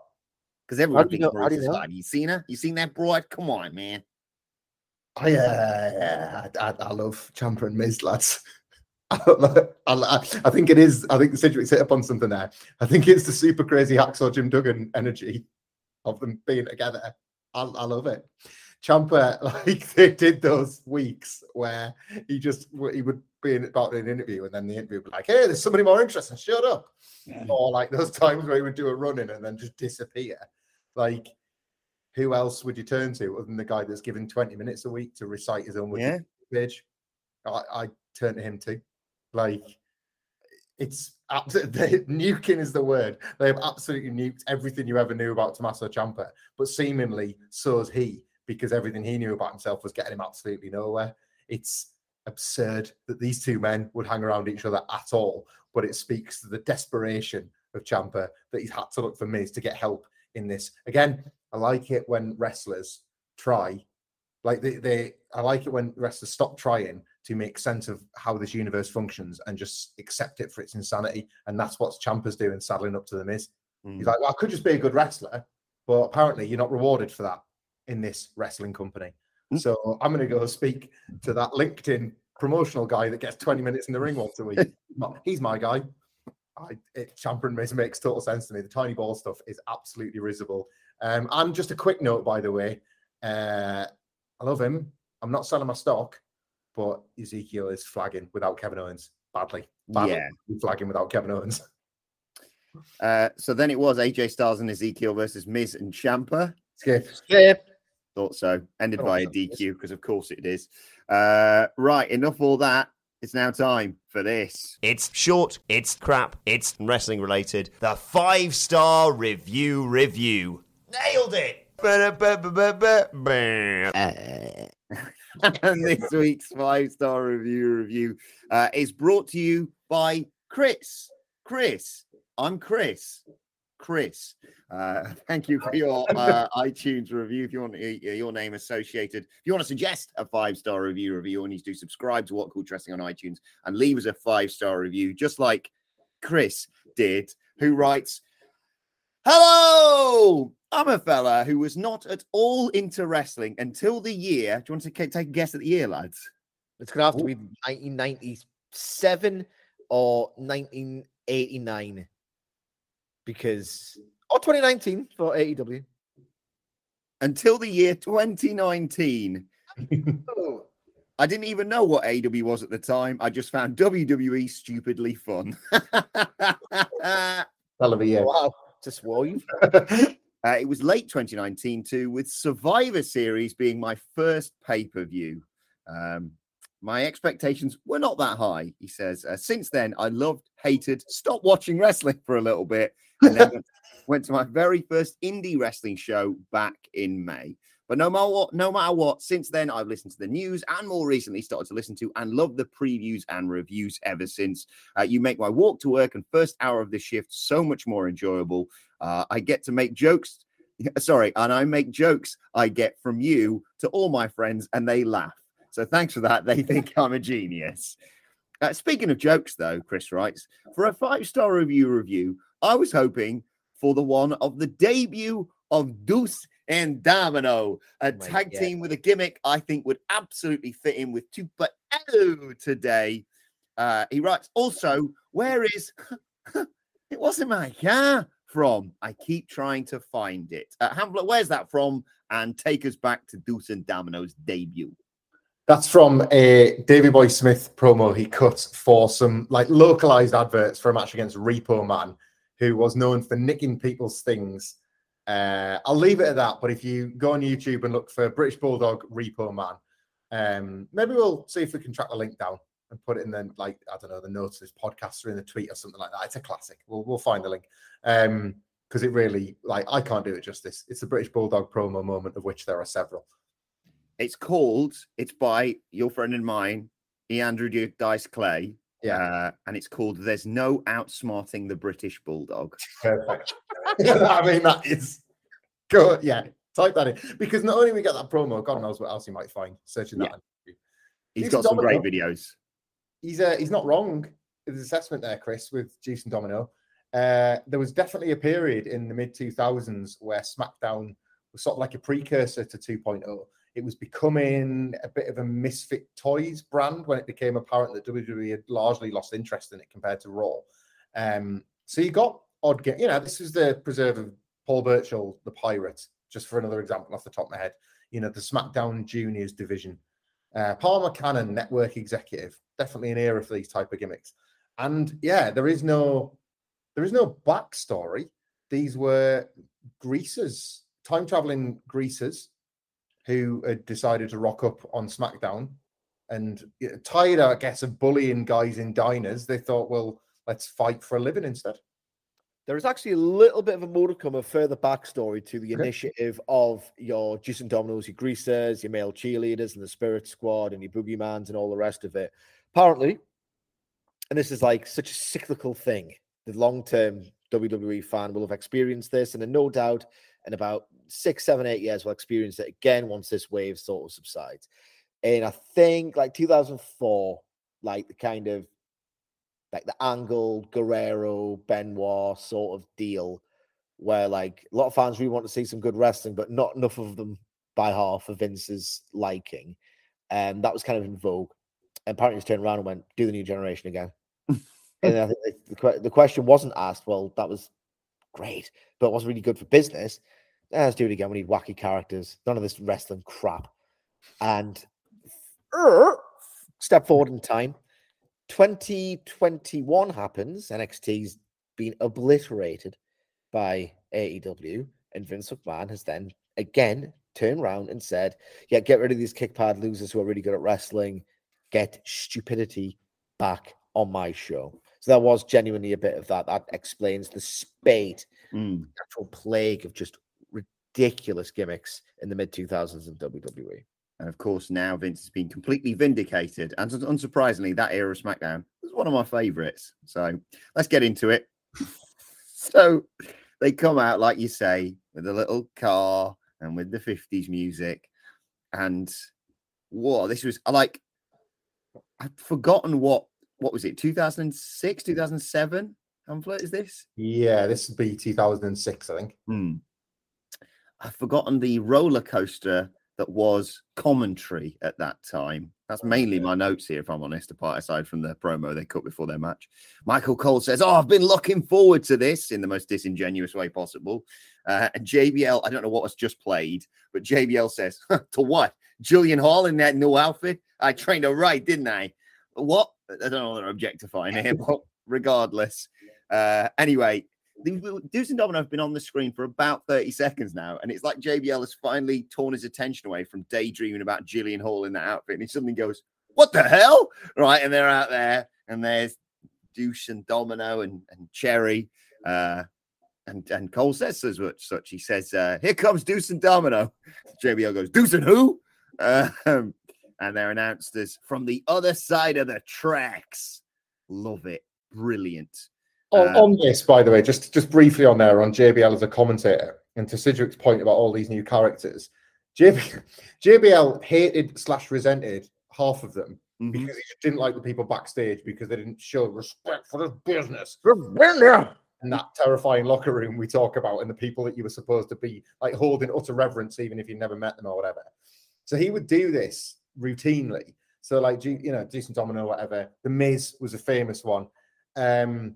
Because everyone thinks Maurice is hot. You seen her? You seen that broad? Come on, man. I, uh, yeah, I, I love Ciampa and Miz, lads. I, don't know. I, I think it is. I think Sidgwick's hit upon something there. I think it's the super crazy Hacksaw Jim Duggan energy of them being together. I, I love it. Ciampa, like they did those weeks where he just he would be in about an interview and then the interview would be like, hey, there's somebody more interesting, shut up. Yeah. Or like those times where he would do a run-in and then just disappear. Like, who else would you turn to other than the guy that's given twenty minutes a week to recite his own yeah. page? I, I turn to him too. Like, it's absolutely nuking is the word. They have absolutely nuked everything you ever knew about Tommaso Ciampa, but seemingly so is he, because everything he knew about himself was getting him absolutely nowhere. It's absurd that these two men would hang around each other at all, but it speaks to the desperation of Ciampa that he's had to look for Miz to get help in this. Again, I like it when wrestlers try, like they, they I like it when wrestlers stop trying to make sense of how this universe functions and just accept it for its insanity. And that's what Ciampa's doing, saddling up to the Miz. Mm. He's like, well, I could just be a good wrestler, but apparently you're not rewarded for that in this wrestling company. So I'm going to go speak to that LinkedIn promotional guy that gets twenty minutes in the ring once a week. He's my guy. I, it, Ciampa and Miz makes total sense to me. The tiny ball stuff is absolutely risible. Um, and just a quick note, by the way, uh, I love him. I'm not selling my stock, but Ezekiel is flagging without Kevin Owens. Badly. Badly. Yeah. Flagging without Kevin Owens. Uh, so then it was A J Styles and Ezekiel versus Miz and Ciampa. Skip. Skip. Thought so. Ended by a D Q, because of course it is. Uh, right, enough all that. It's now time for this. It's short, it's crap, it's wrestling related. The five-star review review. Nailed it! And this week's five-star review review uh, is brought to you by Chris. Chris, I'm Chris. Chris, uh, thank you for your uh, iTunes review. If you want uh, your name associated, if you want to suggest a five-star review review, you need to subscribe to What Culture Wrestling on iTunes and leave us a five-star review, just like Chris did, who writes, hello, I'm a fella who was not at all into wrestling until the year. Do you want to take a guess at the year, lads? It's going to have Ooh. to be nineteen ninety-seven or nineteen eighty-nine. Because, or twenty nineteen for A E W. Until the year twenty nineteen. I didn't even know what A E W was at the time. I just found W W E stupidly fun. Hell of a year. Wow, just wove. uh, it was late twenty nineteen too, with Survivor Series being my first pay-per-view. Um, my expectations were not that high, he says. Uh, since then, I loved, hated, stopped watching wrestling for a little bit. And then went to my very first indie wrestling show back in May. But no matter what, no matter what, since then I've listened to the news and more recently started to listen to and love the previews and reviews ever since. Uh, you make my walk to work and first hour of the shift so much more enjoyable. Uh, I get to make jokes. Sorry, and I make jokes I get from you to all my friends, and they laugh. So thanks for that. They think I'm a genius. Uh, speaking of jokes, though, Chris writes, for a five-star review review, I was hoping for the one of the debut of Deuce and Domino, a oh tag God. team with a gimmick I think would absolutely fit in with two point oh today. Uh, he writes, also, where is it wasn't my car from? I keep trying to find it. Uh, Hamblett, where's that from? And take us back to Deuce and Domino's debut. That's from a Davey Boy Smith promo he cut for some like localized adverts for a match against Repo Man, who was known for nicking people's things. Uh, I'll leave it at that, but if you go on YouTube and look for British Bulldog Repo Man, um, maybe we'll see if we can track the link down and put it in the, like, I don't know, the notes of this podcast or in the tweet or something like that. It's a classic. We'll we'll find the link. Um, because it really, like, I can't do it justice. It's the British Bulldog promo moment, of which there are several. It's called, it's by your friend and mine, Andrew Dice Clay. Yeah. Uh, and it's called There's No Outsmarting the British Bulldog. Perfect. I mean, that is good. Yeah. Type that in. Because not only we get that promo, God knows what else you might find searching that. Yeah. He's Deuce got some Domino. Great videos. He's uh, he's not wrong in his assessment there, Chris, with Deuce and Domino. Uh, there was definitely a period in the mid two thousands where SmackDown was sort of like a precursor to two point oh. It was becoming a bit of a misfit toys brand when it became apparent that W W E had largely lost interest in it compared to Raw. Um, so you got odd games. You know, this is the preserve of Paul Burchill, the Pirate, just for another example off the top of my head. You know, the SmackDown Juniors division. Uh, Paul McCannon, network executive. Definitely an era for these type of gimmicks. And, yeah, there is no, there is no backstory. These were greasers, time-traveling greasers, who had decided to rock up on SmackDown and tired, I guess, of bullying guys in diners. They thought, well, let's fight for a living instead. There is actually a little bit of a more to come, a further backstory to the okay. initiative of your Deuce and Dominoes, your greasers, your male cheerleaders and the Spirit Squad and your Boogeymans and all the rest of it. Apparently, and this is like such a cyclical thing, the long-term W W E fan will have experienced this, and no doubt in about six, seven, eight years we'll experience it again once this wave sort of subsides. And I think like two thousand four, like the kind of like the Angle, Guerrero, Benoit sort of deal where like a lot of fans really want to see some good wrestling, but not enough of them by half of Vince's liking. And um, that was kind of in vogue. And apparently just turned around and went, do the new generation again. And I think the, the question wasn't asked, well, that was great, but it wasn't really good for business. Eh, let's do it again. We need wacky characters. None of this wrestling crap. And uh, step forward in time. twenty twenty-one happens. N X T's been obliterated by A E W. And Vince McMahon has then again turned around and said, yeah, get rid of these kick pad losers who are really good at wrestling. Get stupidity back on my show. So there was genuinely a bit of that. That explains the spate, mm. the actual plague of just ridiculous gimmicks in the mid two thousands in W W E. And of course, now Vince has been completely vindicated. And unsurprisingly, that era of SmackDown was one of my favorites. So let's get into it. So they come out, like you say, with a little car and with the fifties music. And whoa, this was, I like, I'd forgotten what. What was it, two thousand six, two thousand seven? Hamblett, is this? Yeah, this would be two thousand six, I think. Hmm. I've forgotten the roller coaster that was commentary at that time. That's mainly my notes here, if I'm honest, apart aside from the promo they cut before their match. Michael Cole says, oh, I've been looking forward to this in the most disingenuous way possible. Uh, and J B L, I don't know what was just played, but J B L says, to what? Jillian Hall in that new outfit? I trained her right, didn't I? What? I don't know what they're objectifying here, but regardless. Uh, anyway, Deuce and Domino have been on the screen for about thirty seconds now, and it's like J B L has finally torn his attention away from daydreaming about Jillian Hall in that outfit, and he suddenly goes, what the hell? Right, and they're out there, and there's Deuce and Domino and, and Cherry, uh, and, and Cole says as such. He says, uh, here comes Deuce and Domino. J B L goes, Deuce and who? Uh, um, And they're announced as from the other side of the tracks. Love it. Brilliant. On, um, on this, by the way, just, just briefly on there, on J B L as a commentator, and to Sidgwick's point about all these new characters, J B, J B L hated slash resented half of them mm-hmm. because he just didn't like the people backstage because they didn't show respect for his business. And that terrifying locker room we talk about and the people that you were supposed to be like holding utter reverence even if you never met them or whatever. So he would do this routinely. So like, you know, Deuce and Domino, whatever. The Miz was a famous one. Um,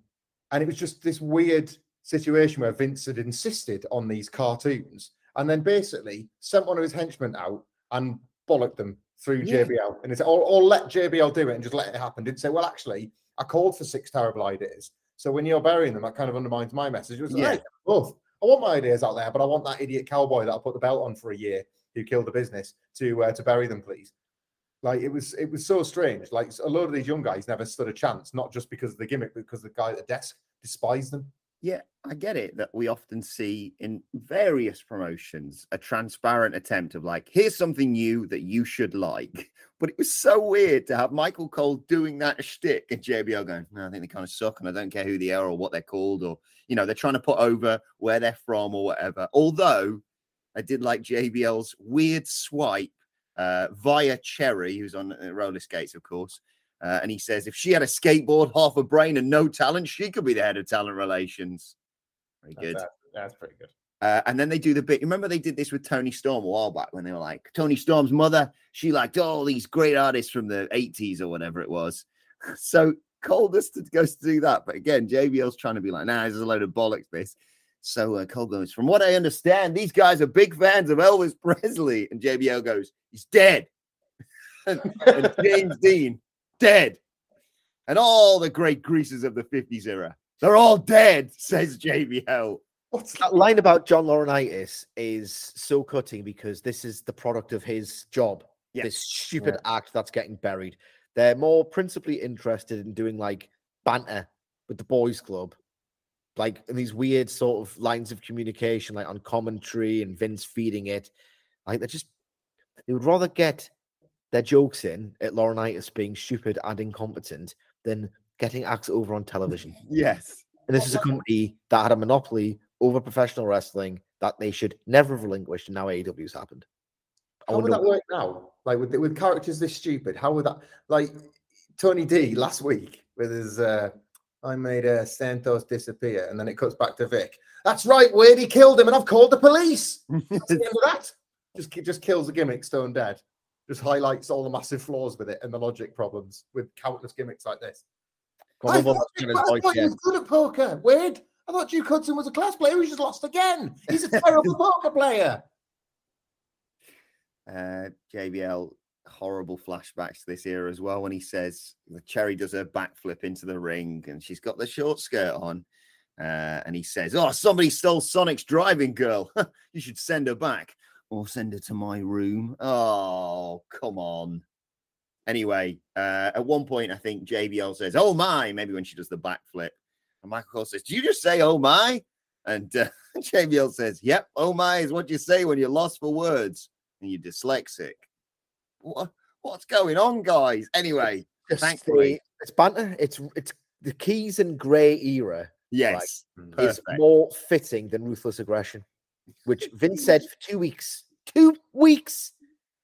and it was just this weird situation where Vince had insisted on these cartoons and then basically sent one of his henchmen out and bollocked them through yeah. J B L. And it's or, or let J B L do it and just let it happen. Didn't say, well, actually, I called for six terrible ideas. So when you're burying them, that kind of undermines my message. It was like, yeah. hey, both. I want my ideas out there, but I want that idiot cowboy that I put the belt on for a year who killed the business to uh, to bury them, please. Like, it was it was so strange. Like, a load of these young guys never stood a chance, not just because of the gimmick, but because the guy at the desk despised them. yeah, I get it that we often see in various promotions a transparent attempt of like, here's something new that you should like. But it was so weird to have Michael Cole doing that shtick and J B L going, no, I think they kind of suck and I don't care who they are or what they're called or, you know, they're trying to put over where they're from or whatever. Although I did like J B L's weird swipe uh, via Cherry, who's on roller skates, of course. Uh, and he says, if she had a skateboard, half a brain and no talent, she could be the head of talent relations. Very good. That's, that's pretty good. Uh, and then they do the bit. Remember they did this with Tony Storm a while back when they were like, Tony Storm's mother, she liked all these great artists from the eighties or whatever it was. So Cole just goes to do that. But again, J B L's trying to be like, nah, this is a load of bollocks, this. So uh, Cole goes, from what I understand, these guys are big fans of Elvis Presley. And J B L goes, he's dead. and, and James Dean. Dead. And all the great greasers of the fifties era, they're all dead, says J B L. What's that line about John Laurinaitis is so cutting because this is the product of his job. Yes. This stupid yeah. act that's getting buried. They're more principally interested in doing like banter with the boys club, like in these weird sort of lines of communication, like on commentary and Vince feeding it. Like they're just, they would rather get their jokes in at Laurinaitis being stupid and incompetent than getting acts over on television. Yes. And this is a company that had a monopoly over professional wrestling that they should never have relinquished, and now A E W's happened. I how would that work now? Like with, with characters this stupid, how would that... Like Tony D last week with his, uh, I made uh, Santos disappear, and then it cuts back to Vic. That's right, weird, he killed him, and I've called the police. That's the end of that. Just, just kills the gimmick, stone dead. Just highlights all the massive flaws with it and the logic problems with countless gimmicks like this. I, I thought, you, I thought you were good at poker. Weird. I thought Duke Hudson was a class player who just lost again. He's a terrible poker player. Uh, J B L, horrible flashbacks to this era as well when he says the Cherry does her backflip into the ring and she's got the short skirt on. Uh, and he says, oh, somebody stole Sonic's driving girl. You should send her back. Or send her to my room. Oh, come on. Anyway, uh, at one point, I think J B L says, oh, my, maybe when she does the backflip. And Michael Cole says, do you just say, oh, my? And uh, J B L says, yep, oh, my is what you say when you're lost for words and you're dyslexic. What, what's going on, guys? Anyway, just thankfully. The, it's banter. It's, it's the Keys and Grey era. Yes. Like, it's more fitting than Ruthless Aggression, which Vince said for two weeks, two weeks,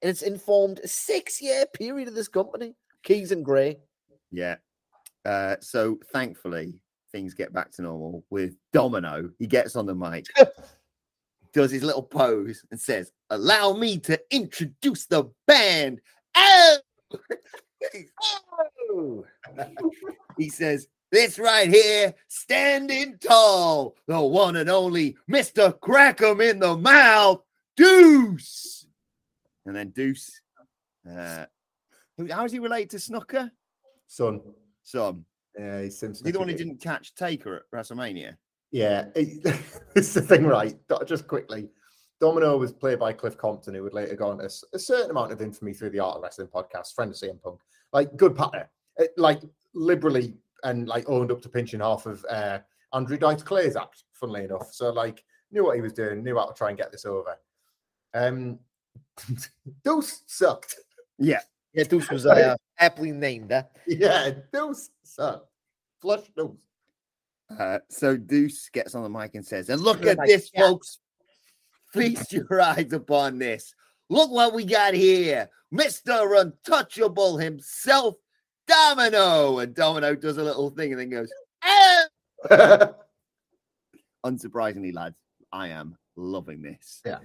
and it's informed a six-year period of this company, Keys and Grey. Yeah. Uh, so thankfully, things get back to normal with Domino. He gets on the mic, does his little pose, and says, allow me to introduce the band. Oh! Oh! He says, this right here, standing tall, the one and only Mister Crack'em in the mouth, Deuce. And then Deuce, uh, how is he related to Snooker? Son. Son. Yeah, he's Simpson. He's the one who didn't catch Taker at WrestleMania. Yeah, it, it's the thing, right? Just quickly, Domino was played by Cliff Compton, who would later go on to a certain amount of infamy through the Art of Wrestling podcast, friend of C M Punk. Like, good partner. It, like, liberally... and like owned up to pinching half of uh, Andrew Dice Clay's act, funnily enough. So like knew what he was doing, knew how to try and get this over. Um, Deuce sucked. Yeah, yeah, Deuce was uh, aptly named that. Eh? Yeah, Deuce sucked. Flush Deuce. Uh, so Deuce gets on the mic and says, "And look at this, folks. Feast your eyes upon this. Look what we got here, Mister Untouchable himself." Domino, and Domino does a little thing and then goes, oh! Unsurprisingly, lads, I am loving this. Yeah.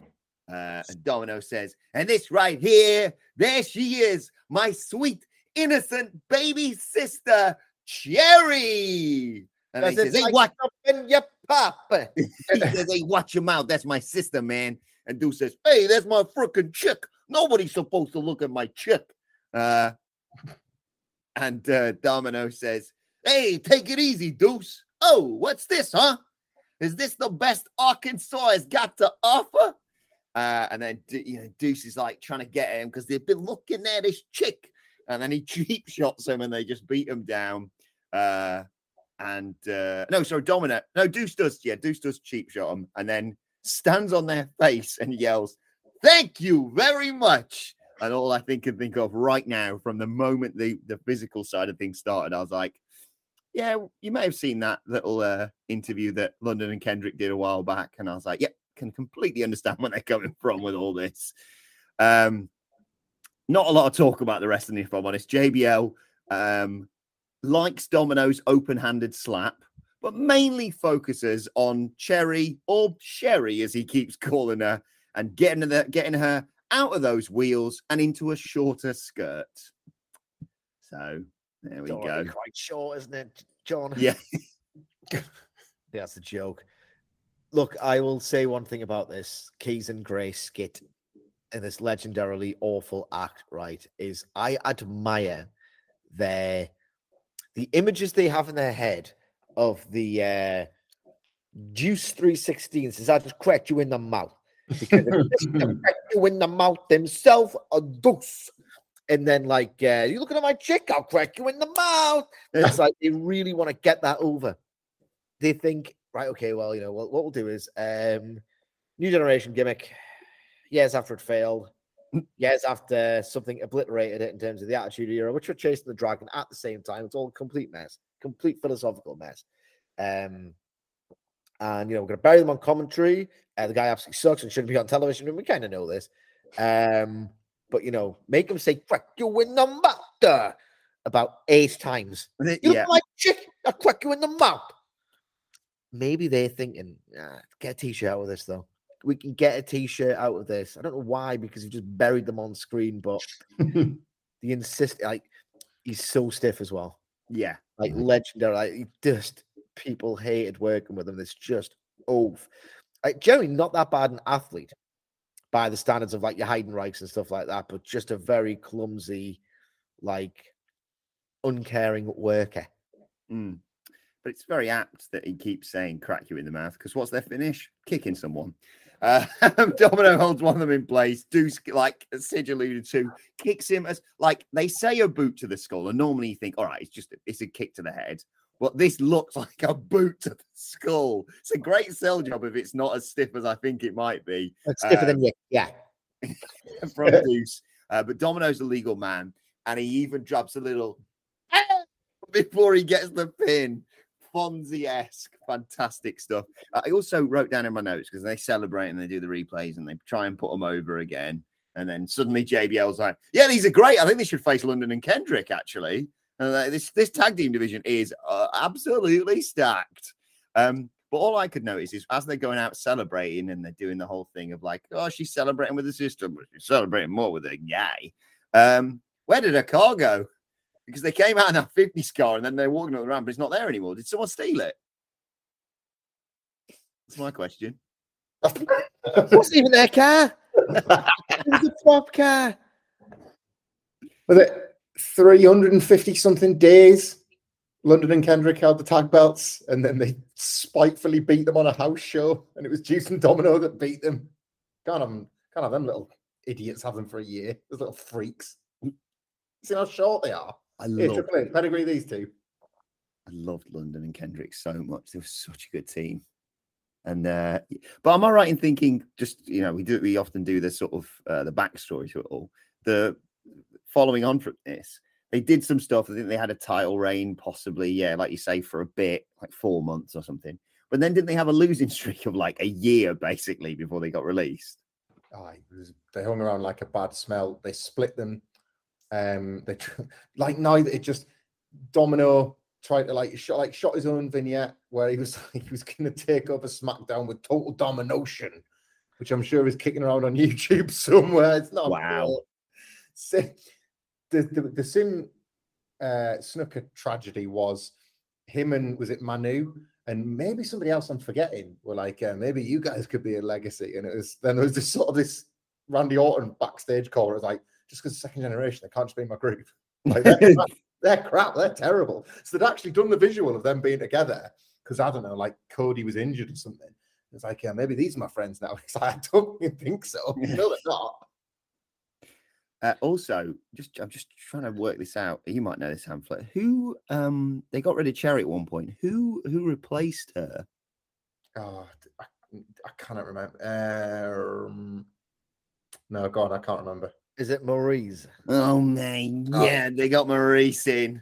Uh, and Domino says, and this right here, there she is, my sweet, innocent baby sister, Cherry. And he says, hey, like watch up in your papa. He says, hey, watch your mouth. That's my sister, man. And Deuce says, hey, that's my frickin' chick. Nobody's supposed to look at my chick. Uh, And uh, Domino says, hey, take it easy, Deuce. Oh, what's this, huh? Is this the best Arkansas has got to offer? Uh, and then you know, Deuce is like trying to get him because they've been looking at his chick. And then he cheap shots him and they just beat him down. Uh, and uh, no, sorry, Domino. No, Deuce does. Yeah, Deuce does cheap shot him and then stands on their face and yells, "Thank you very much." And all I think can think of right now from the moment the, the physical side of things started, I was like, yeah, you may have seen that little uh, interview that London and Kendrick did a while back. And I was like, yep, yeah, can completely understand where they're coming from with all this. Um, not a lot of talk about the wrestling, if I'm honest. J B L um, likes Domino's open-handed slap, but mainly focuses on Cherry, or Sherry as he keeps calling her, and getting her, getting her out of those wheels and into a shorter skirt. So there we go. It's quite short, isn't it, John? Yeah. That's a joke. Look, I will say one thing about this Keys and Grey skit and this legendarily awful act, right, is I admire their the images they have in their head of the uh, Deuce three sixteen says, "I just cracked you in the mouth." Because you in the mouth themselves a deuce, and then like uh, you looking at my chick, I'll crack you in the mouth. It's like they really want to get that over. They think, right, okay, well, you know what, what we'll do is um, new generation gimmick. Years after it failed, years after something obliterated it in terms of the Attitude Era, which we're chasing the dragon at the same time. It's all a complete mess, complete philosophical mess. Um, and you know we're gonna bury them on commentary. Uh, the guy absolutely sucks and shouldn't be on television. I mean, we kind of know this. Um, but, you know, make him say, "Crack you in the mouth," about eight times. You yeah. look like chick, I'll crack you in the mouth. Maybe they're thinking, ah, get a T-shirt out of this, though. We can get a T-shirt out of this. I don't know why, because you just buried them on screen, but the insist, like, he's so stiff as well. Yeah. Like, legendary. Like, just, people hated working with him. It's just, oh. Like, generally not that bad an athlete by the standards of like your Heidenreichs and stuff like that, but just a very clumsy, like uncaring worker. Mm. But it's very apt that he keeps saying "crack you in the mouth" because what's their finish? Kicking someone. Uh, Domino holds one of them in place. Deuce, like Sid alluded to, kicks him as like they say a boot to the skull, and normally you think, all right, it's just a, it's a kick to the head. Well, this looks like a boot to the skull. It's a great sell job if it's not as stiff as I think it might be. It's stiffer um, than you, yeah. From Deuce. Uh, but Domino's a legal man, and he even drops a little before he gets the pin. Fonzie-esque, fantastic stuff. I also wrote down in my notes, because they celebrate and they do the replays and they try and put them over again. And then suddenly J B L's like, yeah, these are great. I think they should face London and Kendrick, actually. Uh, this this tag team division is uh, absolutely stacked. Um, but all I could notice is as they're going out celebrating and they're doing the whole thing of like, oh, she's celebrating with her sister, but she's celebrating more with her guy. Um, where did her car go? Because they came out in that fifties car and then they're walking up the ramp, but it's not there anymore. Did someone steal it? That's my question. It wasn't even their car. It was a prop car. But it. three hundred fifty something days London and Kendrick held the tag belts and then they spitefully beat them on a house show and it was Deuce and Domino that beat them. Can't have them, can't have them little idiots have them for a year. Those little freaks. See how short they are. I love yeah, Triple H, pedigree these two. I loved London and Kendrick so much. They were such a good team. And uh, but am I right in thinking just, you know, we do we often do this sort of uh, the backstory to it all. The following on from this, they did some stuff. I think they had a title reign, possibly, yeah, like you say, for a bit, like four months or something. But then didn't they have a losing streak of like a year, basically, before they got released? Oh, was, they hung around like a bad smell. They split them. Um, they like neither. It just Domino tried to like shot like shot his own vignette where he was like he was going to take over SmackDown with total domination, which I'm sure is kicking around on YouTube somewhere. It's not wow. Cool. So, the, the the Sim uh, snooker tragedy was him and was it Manu and maybe somebody else I'm forgetting were like uh, maybe you guys could be a legacy and it was then there was this sort of this Randy Orton backstage call where it was like just because second generation they can't just be in my group like they're, crap, they're crap they're terrible so they'd actually done the visual of them being together because I don't know like Cody was injured or something it's like yeah maybe these are my friends now it's like I don't think so no they're not. Uh, also, just I'm just trying to work this out. You might know this, Hamblett. Who um they got rid of Cherry at one point. Who who replaced her? Oh, I, I cannot remember. Um, no, God, I can't remember. Is it Maurice? Oh man, yeah, oh. They got Maurice in.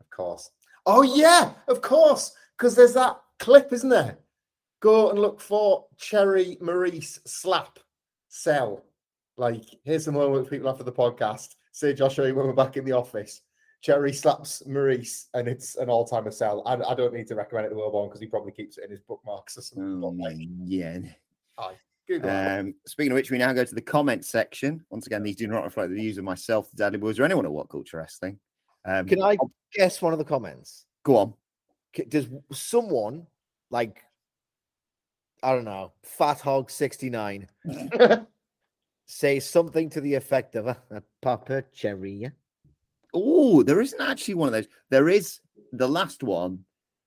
Of course. Oh yeah, of course. Because there's that clip, isn't there? Go and look for Cherry Maurice slap cell. Like, here's some homework people after the podcast. Say, Josh, I'll show you when we're back in the office. Cherry slaps Maurice, and it's an all-timer sell. I, I don't need to recommend it to Wilborn because he probably keeps it in his bookmarks or something. Oh, like, yeah. Hi. Google um, speaking of which, we now go to the comments section. Once again, these do not reflect the views of myself, the Daddy Boys, or anyone at What Culture Wrestling. Um, Can I guess one of the comments? Go on. Does someone, like, I don't know, Fat Hog sixty-nine... say something to the effect of a, a Papa Cherry. Oh, there isn't actually one of those. There is, the last one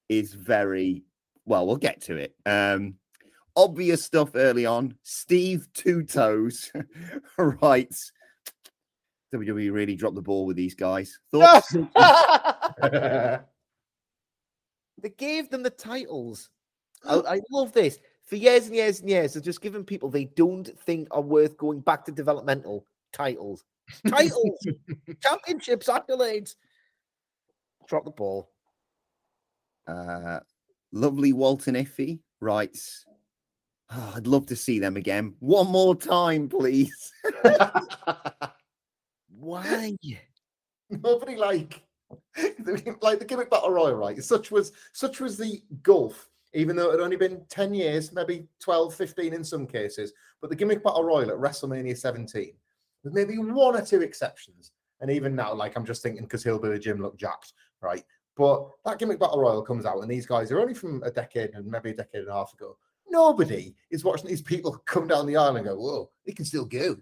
is very, well, we'll get to it. Um, obvious stuff early on. Steve Two Toes writes, W W E really dropped the ball with these guys. Thoughts? They gave them the titles. I, I love this. For years and years and years, they're just giving people they don't think are worth going back to developmental titles. Titles! Championships, accolades. Drop the ball. Uh, lovely Walton Iffy writes, oh, I'd love to see them again. One more time, please. Why? Nobody like... Like the gimmick battle royal, right? Such was, such was the gulf. Even though it had only been ten years, maybe twelve, fifteen in some cases. But the gimmick battle royal at WrestleMania seventeen, with maybe one or two exceptions. And even now, like, I'm just thinking because Hillbilly Jim looked jacked, right? But that gimmick battle royal comes out and these guys are only from a decade and maybe a decade and a half ago. Nobody is watching these people come down the aisle and go, whoa, they can still go.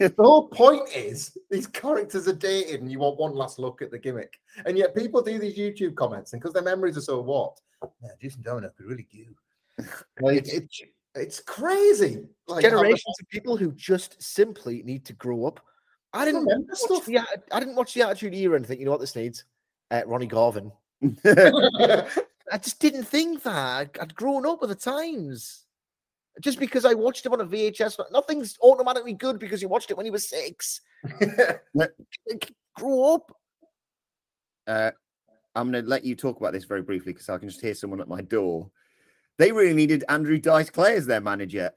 The whole point is these characters are dated and you want one last look at the gimmick. And yet people do these YouTube comments and because their memories are so warped, yeah, Deuce and Domino could really do. Like, it's, it's, it's crazy. Like, generations of people who just simply need to grow up. I didn't remember stuff. The, I didn't watch the Attitude Era and think, you know what this needs? Uh, Ronnie Garvin. I just didn't think that. I'd grown up with the times. Just because I watched him on a V H S, nothing's automatically good because you watched it when you were six. Grow up. Uh, I'm going to let you talk about this very briefly because I can just hear someone at my door. They really needed Andrew Dice Clay as their manager.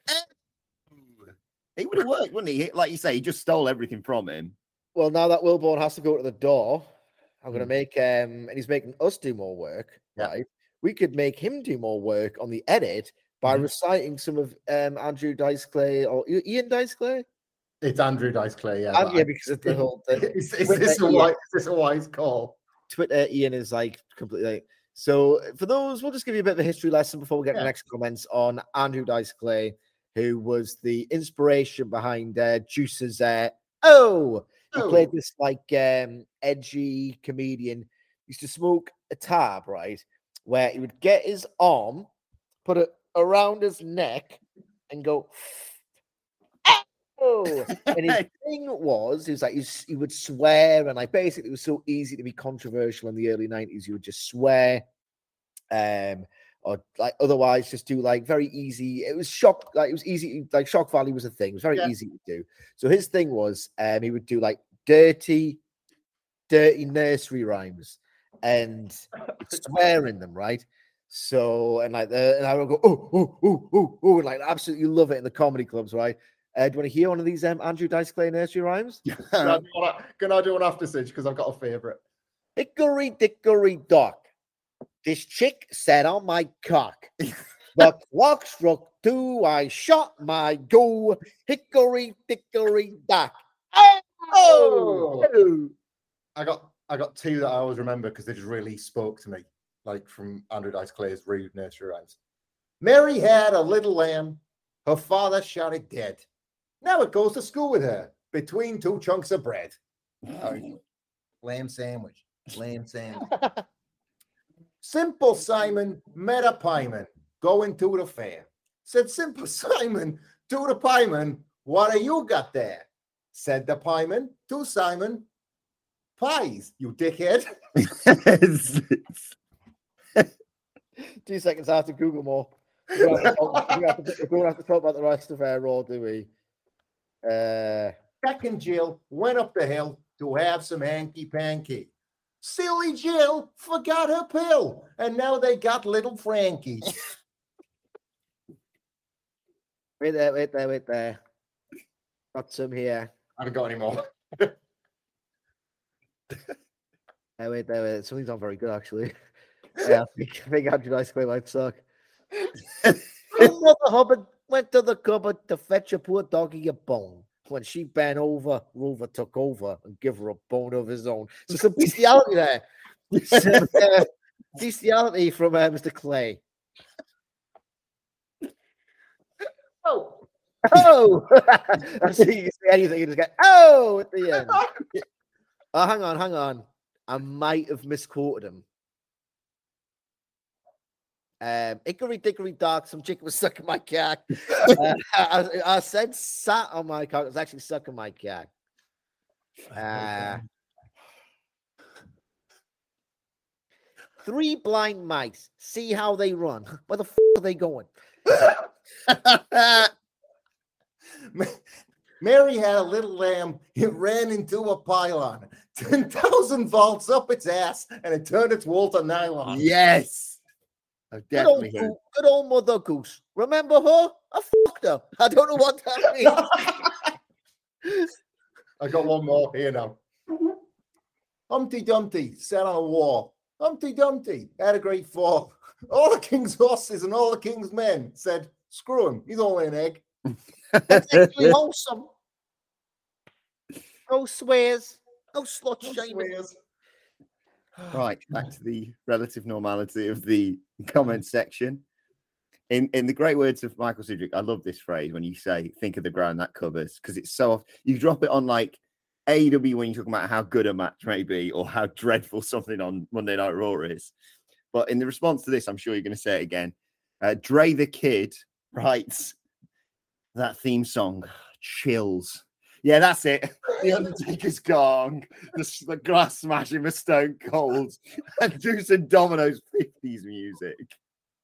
It would have worked, wouldn't he? Like you say, he just stole everything from him. Well, now that Wilborn has to go to the door, I'm going to make, um, and he's making us do more work. Yeah. Right? We could make him do more work on the edit by mm-hmm. reciting some of um, Andrew Dice Clay or Ian Dice Clay. It's Andrew Dice Clay, yeah. And, yeah, because of the whole thing. Is, is, this a wise, is this a wise call? Twitter, Ian is like completely like, so for those, we'll just give you a bit of a history lesson before we get yeah. the next comments on Andrew Dice Clay, who was the inspiration behind uh, Juice's uh, oh! He oh. played this like um, edgy comedian. He used to smoke a tab, right? Where he would get his arm, put it around his neck and go oh! And his thing was, he was like, he would swear, and like basically, it was so easy to be controversial in the early nineties. You would just swear, um, or like otherwise, just do like very easy. It was shock, like it was easy, like shock value was a thing. It was very yeah. easy to do. So his thing was, um, he would do like dirty, dirty nursery rhymes and swear in them, right? So and like the, and I would go oh oh oh oh oh, and like absolutely love it in the comedy clubs, right? Uh, do you want to hear one of these um, Andrew Dice Clay nursery rhymes? Yeah. Can, I to, can I do one after Sidge? Because I've got a favourite. Hickory dickory dock. This chick sat on my cock. The clock struck two. I shot my go. Hickory dickory dock. Oh! oh! I got I got two that I always remember because they just really spoke to me. Like from Andrew Dice Clay's rude nursery rhymes. Mary had a little lamb. Her father shot it dead. Now it goes to school with her between two chunks of bread. Oh, lamb sandwich. Lamb sandwich. Simple Simon met a pieman going to the fair. Said Simple Simon to the pieman, what do you got there? said the pieman to Simon, pies, you dickhead. Two seconds after Google more. We're going to have to, to, to talk about the rest of our Raw, do we? Uh, Beck and Jill went up the hill to have some hanky-panky. Silly Jill forgot her pill, and now they got little Frankie. Wait there, wait there, wait there. Got some here. I haven't got any more. uh, wait there, wait. Something's not very good, actually. Yeah, I think, I think Andrew Dice Clay might suck. Mother Hubbard went to the cupboard to fetch a poor doggy a bone. When she bent over, Rover took over and gave her a bone of his own. So some bestiality there. Some, uh, bestiality from uh, Mister Clay. Oh. Oh. I see you can say anything. You just get, oh, at the end. Oh, hang on, hang on. I might have misquoted him. Um, Hickory dickory dock, some chicken was sucking my cock. uh, I, I said sat on my cock, it was actually sucking my cock. Uh, three blind mice, see how they run. Where the f are they going? Mary had a little lamb, it ran into a pylon, ten thousand volts up its ass, and it turned its wall to nylon. Yes. Good old, good old Mother Goose. Remember her? I fucked her. I don't know what that means. I got one more here now. Humpty Dumpty sat on a wall. Humpty Dumpty had a great fall. All the king's horses and all the king's men said, screw him. He's only an egg. That's actually wholesome. No swears. No slut shaming. Right, back to the relative normality of the comment section. In in the great words of Michael Sidgwick, I love this phrase when you say, think of the ground that covers, because it's so often, you drop it on like A E W when you're talking about how good a match may be or how dreadful something on Monday Night Raw is. But in the response to this, I'm sure you're going to say it again. Uh, Dre the Kid writes, that theme song, chills. Yeah, that's it. The Undertaker's gong, the, the glass smashing with Stone Cold, and Deuce and Domino's fifties music.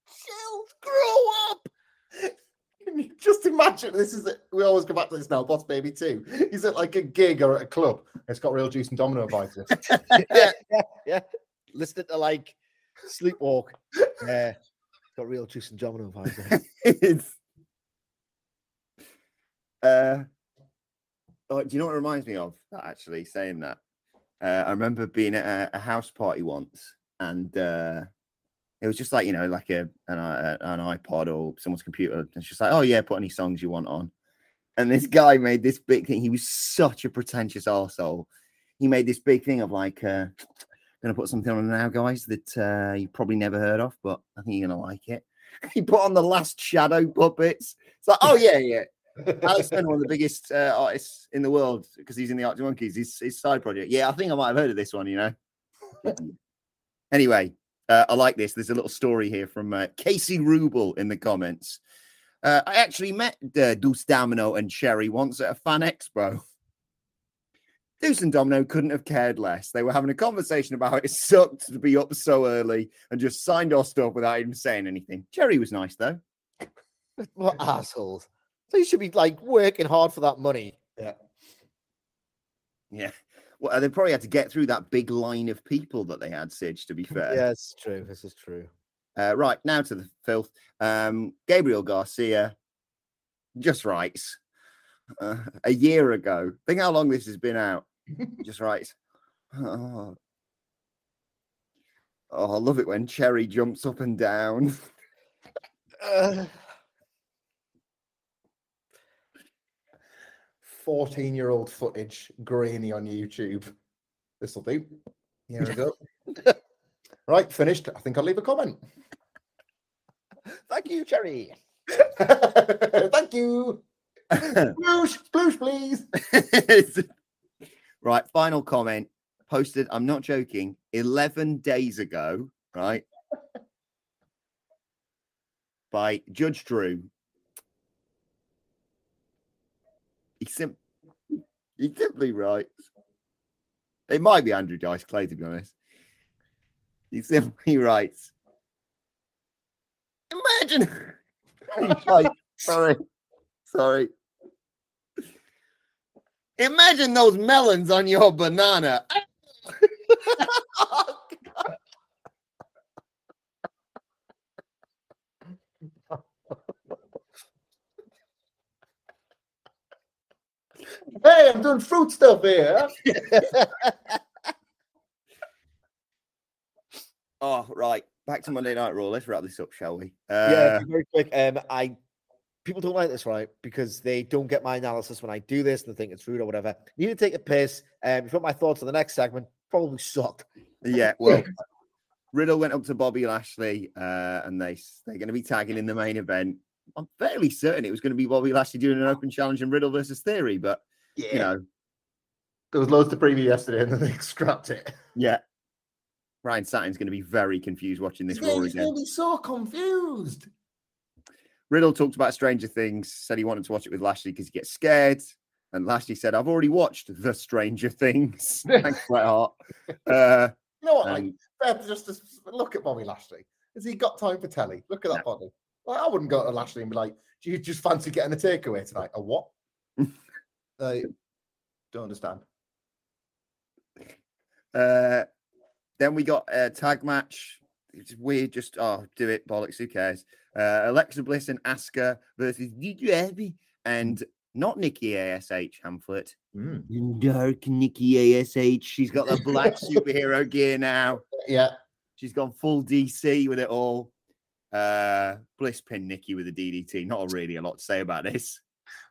Chill, grow up. Can you just imagine? This is it. We always go back to this now. Boss Baby too. He's at like a gig or at a club. It's got real Deuce and Domino vibes. yeah, yeah, yeah. Listen to like Sleepwalk. Yeah, it's got real Deuce and Domino vibes. It's. Uh. Oh, do you know what it reminds me of, actually, saying that? Uh, I remember being at a, a house party once, and uh, it was just like, you know, like a an, a an iPod or someone's computer. And it's just like, oh, yeah, put any songs you want on. And this guy made this big thing. He was such a pretentious arsehole. He made this big thing of like, uh, I'm going to put something on now, guys, that uh, you probably never heard of, but I think you're going to like it. He put on The Last Shadow Puppets. It's like, oh, yeah, yeah. Alex Turner, one of the biggest uh, artists in the world, because he's in the Arctic Monkeys, his, his side project. Yeah, I think I might have heard of this one, you know. Anyway, uh, I like this. There's a little story here from uh, Casey Rubel in the comments. Uh, I actually met uh, Deuce Domino and Cherry once at a fan expo. Deuce and Domino couldn't have cared less. They were having a conversation about how it sucked to be up so early and just signed our stuff without even saying anything. Cherry was nice, though. What assholes. They should be like working hard for that money. Yeah. Yeah. Well, they probably had to get through that big line of people that they had, Sidge, to be fair. Yeah, it's true. This is true. Uh, right. Now to the filth. Um, Gabriel Garcia just writes uh, a year ago. Think how long this has been out. Just writes. Oh. oh, I love it when Cherry jumps up and down. uh. fourteen-year-old footage, grainy on YouTube. This will do. Here we go. Right, finished. I think I'll leave a comment. Thank you, Cherry. Thank you. Sploosh, sploosh, please. Right, final comment. Posted, I'm not joking, eleven days ago, right? By Judge Drew. He, sim- You could be right. It might be Andrew Dice Clay, to be honest. He's simply right. Imagine. like, sorry. Sorry. Imagine those melons on your banana. oh, Hey, I'm doing fruit stuff here. oh, right. Back to Monday Night Raw. Let's wrap this up, shall we? Uh, yeah, very quick. Um, I people don't like this, right? Because they don't get my analysis when I do this and they think it's rude or whatever. You need to take a piss. Um, if you want my thoughts on the next segment, probably sucked. Yeah, well, Riddle went up to Bobby Lashley, uh, and they they're going to be tagging in the main event. I'm fairly certain it was going to be Bobby Lashley doing an open challenge and Riddle versus Theory, but yeah, you know, there was loads to preview yesterday, and then they scrapped it. Yeah, Ryan Satin's going to be very confused watching this Raw again. He'll be so confused. Riddle talked about Stranger Things, said he wanted to watch it with Lashley because he gets scared, and Lashley said, "I've already watched the Stranger Things." Thanks, my heart. Uh, you know what? Um, like, just to look at Bobby Lashley. Has he got time for telly? Look at that no. body. Like, I wouldn't go to Lashley and be like, do you just fancy getting a takeaway tonight? A what? I don't understand. Uh, then we got a tag match. It's weird. Just, oh, do it, bollocks. Who cares? Uh, Alexa Bliss and Asuka versus D J and not Nikki A S H, Hamblett. Mm. Dark Nikki A S H. She's got the black superhero gear now. Yeah. She's gone full D C with it all. Uh, Bliss pinned Nikki with a D D T. Not really a lot to say about this.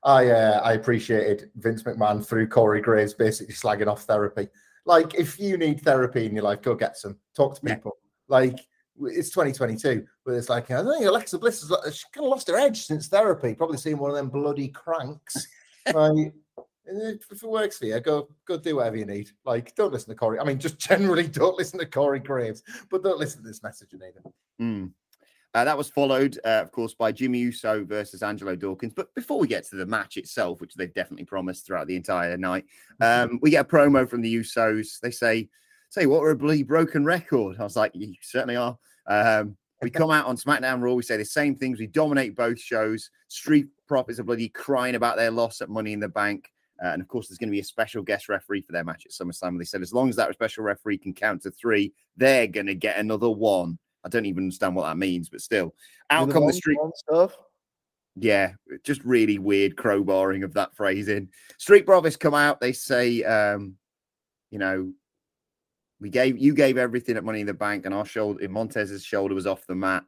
I uh, I appreciated Vince McMahon through Corey Graves basically slagging off therapy. Like, if you need therapy in your life, go get some. Talk to people. Yeah. Like, it's twenty twenty-two, but it's like, I don't know, Alexa Bliss has she kind of lost her edge since therapy. Probably seen one of them bloody cranks. like, if it works for you, go go do whatever you need. Like, don't listen to Corey. I mean, just generally don't listen to Corey Graves, but don't listen to this message either. Hmm. Uh, that was followed, uh, of course, by Jimmy Uso versus Angelo Dawkins. But before we get to the match itself, which they've definitely promised throughout the entire night, um, we get a promo from the Usos. They say, say, what, we're a bloody broken record. I was like, you certainly are. Um, we come out on SmackDown Raw. We say the same things. We dominate both shows. Street Profits are bloody crying about their loss at Money in the Bank. Uh, and, of course, there's going to be a special guest referee for their match at SummerSlam. They said as long as that special referee can count to three, they're going to get another one. I don't even understand what that means, but still. Out come the street stuff. Yeah, just really weird crowbarring of that phrasing. Street Profits come out. They say, um, you know, we gave you gave everything at Money in the Bank, and our shoulder, Montez's shoulder was off the mat.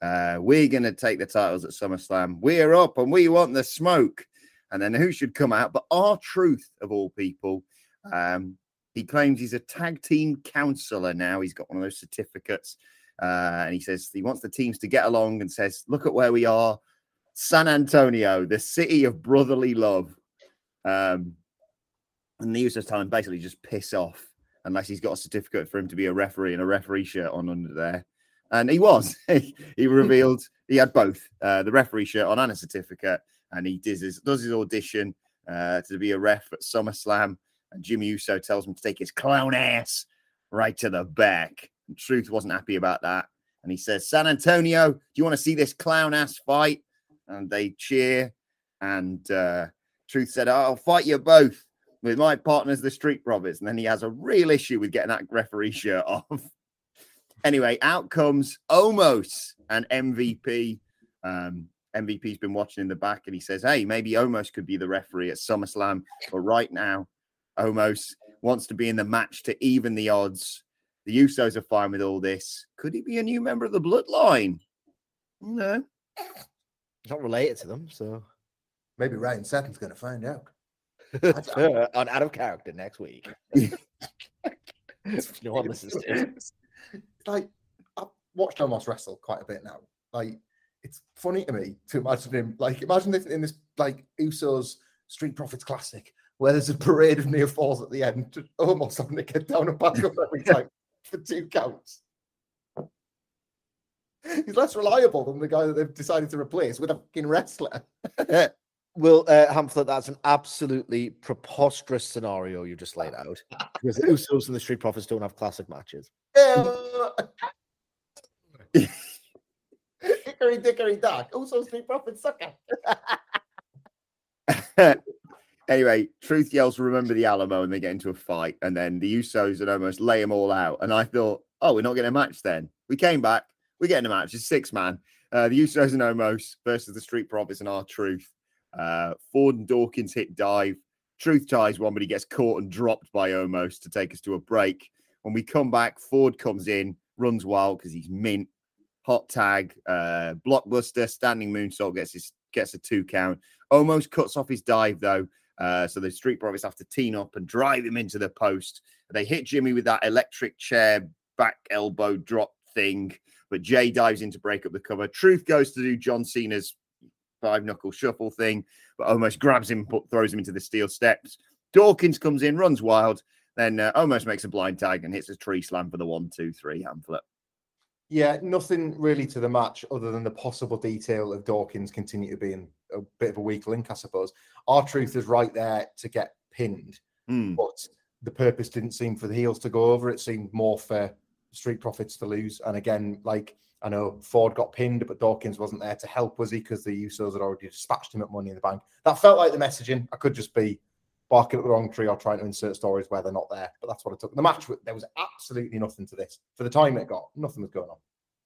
Uh, we're going to take the titles at SummerSlam. We're up, and we want the smoke. And then who should come out but R-Truth, of all people. Um, he claims he's a tag team counselor now. He's got one of those certificates. Uh, and he says he wants the teams to get along and says, look at where we are. San Antonio, the city of brotherly love. Um, and the Usos tell him basically just piss off unless he's got a certificate for him to be a referee and a referee shirt on under there. And he was. he, he revealed he had both, uh, the referee shirt on and a certificate. And he does his, does his audition uh, to be a ref at SummerSlam. And Jimmy Uso tells him to take his clown ass right to the back. Truth wasn't happy about that. And he says, San Antonio, do you want to see this clown ass fight? And they cheer. And uh, Truth said, I'll fight you both with my partners, the Street Profits. And then he has a real issue with getting that referee shirt off. Anyway, out comes Omos and M V P. Um, M V P's been watching in the back and he says, hey, maybe Omos could be the referee at SummerSlam. But right now, Omos wants to be in the match to even the odds. The Usos are fine with all this. Could he be a new member of the Bloodline? No. Not related to them, so. Maybe Ryan Satin's going to find out. On Out of Character next week. You know what this is? It's like, I've watched Omos wrestle quite a bit now. Like, it's funny to me to imagine him. Like, imagine if in this, like, Usos Street Profits Classic, where there's a parade of near falls at the end, Omos having to get down and back up every time. For two counts. He's less reliable than the guy that they've decided to replace with a fucking wrestler. Will uh, Hamlet, that's an absolutely preposterous scenario you just laid out. Because the Usos and the Street Profits don't have classic matches. Hickory dickory dock. Usos, Street Profits, sucker. Anyway, Truth yells, remember the Alamo, and they get into a fight. And then the Usos and almost lay them all out. And I thought, oh, we're not getting a match then. We came back. We're getting a match. It's six man. Uh, the Usos and Omos versus the Street Profits and R-Truth. Uh, Ford and Dawkins hit dive. Truth ties one, but he gets caught and dropped by Omos to take us to a break. When we come back, Ford comes in, runs wild because he's mint. Hot tag, uh, blockbuster, standing moonsault, gets his, gets a two count. Omos cuts off his dive, though. Uh, so the Street Profits have to team up and drive him into the post. They hit Jimmy with that electric chair back elbow drop thing, but Jay dives in to break up the cover. Truth goes to do John Cena's five knuckle shuffle thing, but Omos grabs him, put, throws him into the steel steps. Dawkins comes in, runs wild, then uh, Omos makes a blind tag and hits a tree slam for the one, two, three Hamlet. Yeah, nothing really to the match other than the possible detail of Dawkins continue to be in a bit of a weak link, I suppose. R-Truth is right there to get pinned, mm. but the purpose didn't seem for the heels to go over. It seemed more for Street Profits to lose. And again, like, I know Ford got pinned, but Dawkins wasn't there to help, was he? Because the Usos had already dispatched him at Money in the Bank. That felt like the messaging. I could just be barking at the wrong tree or trying to insert stories where they're not there. But that's what it took. The match, there was absolutely nothing to this. For the time it got, nothing was going on.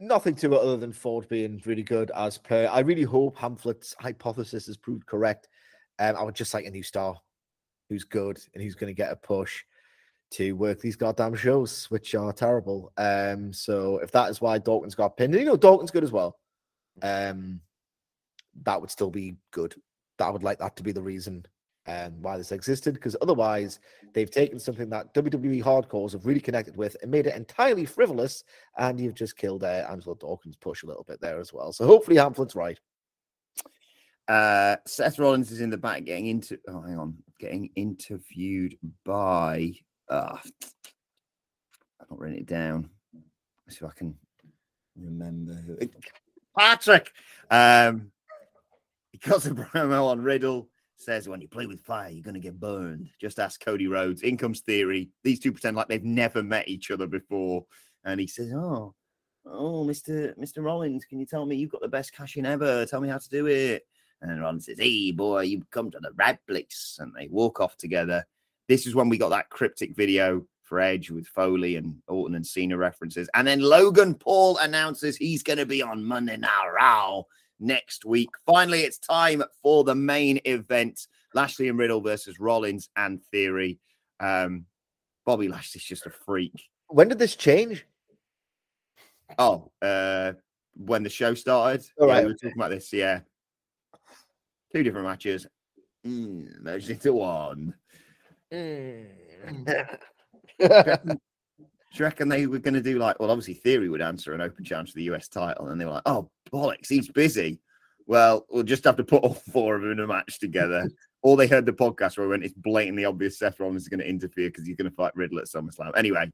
Nothing to it other than Ford being really good as per. I really hope Hamlet's hypothesis is proved correct. Um, I would just like a new star who's good and who's going to get a push to work these goddamn shows, which are terrible. Um, so if that is why Dawkins got pinned, and you know Dawkins good as well, um, that would still be good. That I would like that to be the reason um, why this existed, because otherwise they've taken something that W W E hardcores have really connected with and made it entirely frivolous, and you've just killed uh, Angelo Dawkins' push a little bit there as well. So hopefully Hamlet's right. Uh, Seth Rollins is in the back getting into oh, hang on, getting interviewed by. Ah, oh, I've not written it down. Let's see if I can remember who. Patrick! Um, he cuts a promo on Riddle, says, when you play with fire, you're going to get burned. Just ask Cody Rhodes. In comes Theory. These two pretend like they've never met each other before. And he says, oh, oh, Mister Mister Rollins, can you tell me you've got the best cash in ever? Tell me how to do it. And Rollins says, hey, boy, you've come to the right place. And they walk off together. This is when we got that cryptic video for Edge with Foley and Orton and Cena references. And then Logan Paul announces he's going to be on Monday Night Raw next week. Finally, it's time for the main event. Lashley and Riddle versus Rollins and Theory. Um, Bobby Lashley's just a freak. When did this change? Oh, uh, when the show started. All right. Yeah, we were talking about this, yeah. Two different matches. Mm, merged into one. Mm. Do you reckon they were going to do like, well, obviously Theory would answer an open challenge for the U S title, and they were like, oh, bollocks, he's busy. Well, we'll just have to put all four of them in a match together. Or they heard the podcast where we went, it's blatantly obvious Seth Rollins is going to interfere because he's going to fight Riddle at SummerSlam. Anyway,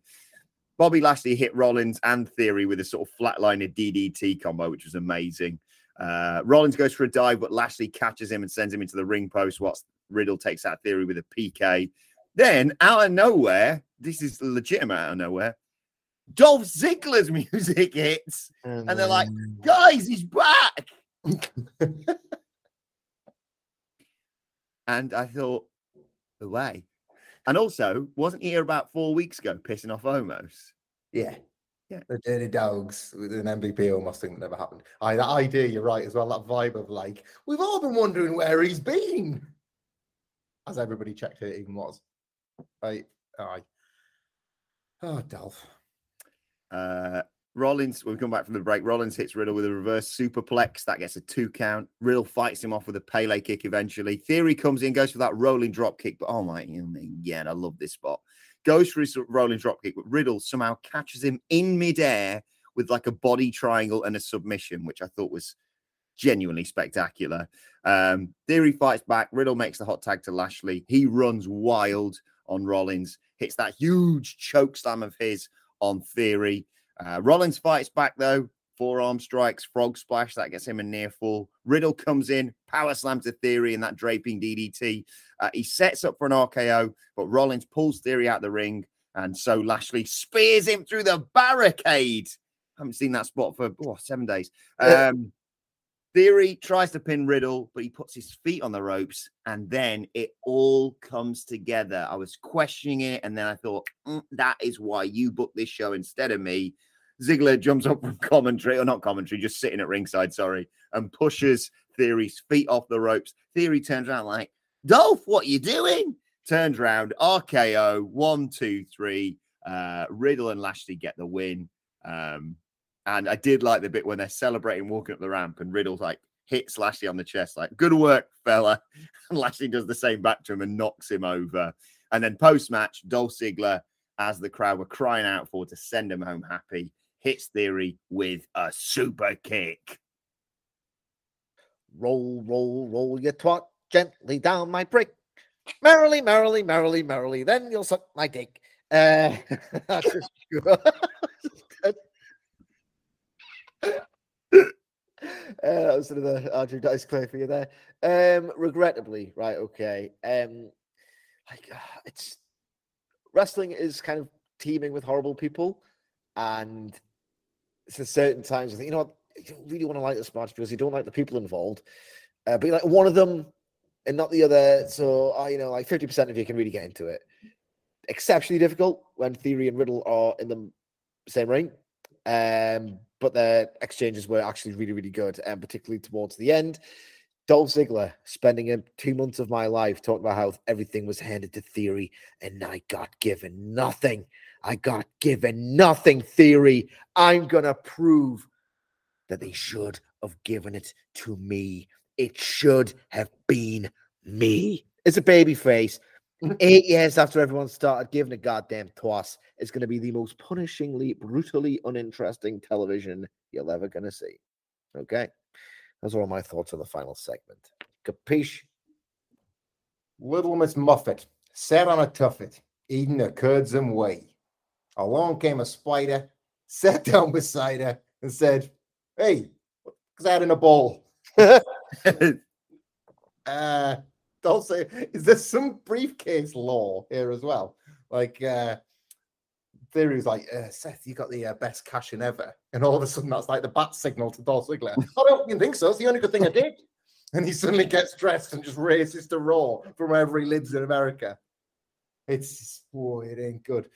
Bobby Lashley hit Rollins and Theory with a sort of flatliner D D T combo, which was amazing. Uh, Rollins goes for a dive, but Lashley catches him and sends him into the ring post whilst Riddle takes out Theory with a P K. Then, out of nowhere, this is legitimate out of nowhere, Dolph Ziggler's music hits, mm. and they're like, guys, he's back! And I thought, away. And also, wasn't he here about four weeks ago pissing off Omos? Yeah. Yeah. The dirty dogs with an M V P almost thing that never happened. I, that idea, you're right as well, that vibe of like, we've all been wondering where he's been. As everybody checked who it even was. Right. All right. Oh, Dolph. Uh, Rollins, we've come back from the break. Rollins hits Riddle with a reverse superplex. That gets a two count. Riddle fights him off with a Pele kick eventually. Theory comes in, goes for that rolling drop kick. But, oh, my, yeah, and I love this spot. Goes for his rolling drop kick, but Riddle somehow catches him in midair with like a body triangle and a submission, which I thought was genuinely spectacular. Um, Theory fights back. Riddle makes the hot tag to Lashley. He runs wild on Rollins, hits that huge choke slam of his on Theory. Uh, Rollins fights back though. forearm strikes, frog splash, that gets him a near fall. Riddle comes in, power slams to Theory in that draping D D T. Uh, he sets up for an R K O, but Rollins pulls Theory out the ring, and so Lashley spears him through the barricade. I haven't seen that spot for oh, seven days. Um, Theory tries to pin Riddle, but he puts his feet on the ropes, and then it all comes together. I was questioning it, and then I thought, mm, that is why you booked this show instead of me. Ziggler jumps up from commentary, or not commentary, just sitting at ringside, sorry, and pushes Theory's feet off the ropes. Theory turns around like, Dolph, what are you doing? Turns round, R K O, one, two, three. Uh, Riddle and Lashley get the win. Um, and I did like the bit when they're celebrating walking up the ramp and Riddle like hits Lashley on the chest, like, good work, fella. And Lashley does the same back to him and knocks him over. And then post-match, Dolph Ziggler, as the crowd were crying out for to send him home happy, hits Theory with a super kick. Roll, roll, roll your twat gently down my prick. Merrily, merrily, merrily, merrily, then you'll suck my dick. Uh, that's just Uh, that was another Andrew Dice Clay for you there. Um, regrettably, right? Okay. Um, like uh, it's wrestling is kind of teeming with horrible people, and it's at certain times I think, you know what, you don't really want to like this match because you don't like the people involved, uh, but you like one of them and not the other. So uh, you know, like fifty percent of you can really get into it. Exceptionally difficult when Theory and Riddle are in the same ring. Um, but their exchanges were actually really, really good, and um, particularly towards the end. Dolph Ziggler spending him two months of my life talking about how everything was handed to Theory, and I got given nothing. I got given nothing, Theory. I'm going to prove that they should have given it to me. It should have been me. It's a babyface. Eight years after everyone started giving a goddamn toss, it's going to be the most punishingly, brutally uninteresting television you're ever going to see. Okay? Those are all my thoughts on the final segment. Capiche? Little Miss Muffet sat on a tuffet, eating her curds and whey. Along came a spider, sat down beside her, and said, "Hey, what's that in a bowl?" uh... Also, is there some briefcase lore here as well? Like, uh, Theory's like, uh, Seth, you got the uh, best cashing ever. And all of a sudden, that's like the bat signal to Dolph Ziggler. I don't even think so. It's the only good thing I did. And he suddenly gets dressed and just races to Raw from wherever he lives in America. It's, oh, it ain't good.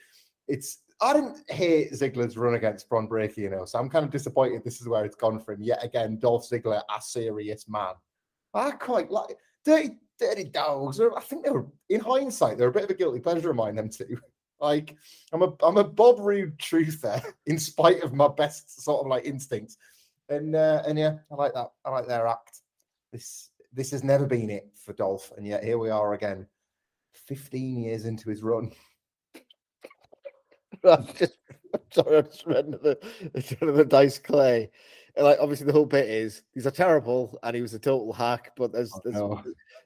It's, I didn't hate Ziggler's run against Bron Breaker, you know, so I'm kind of disappointed this is where it's gone from. Yet again, Dolph Ziggler, a serious man. I quite like Dirty Dirty Dogs. I think they were, in hindsight, they're a bit of a guilty pleasure of mine, them two. Like, I'm a I'm a Bob Roode truther in spite of my best sort of like instincts. And uh, and yeah, I like that. I like their act. This this has never been it for Dolph, and yet here we are again, fifteen years into his run. I'm just I'm sorry, I'm just reading the, the Dice Clay. And like, obviously, the whole bit is these are terrible, and he was a total hack. But there's oh, there's, no.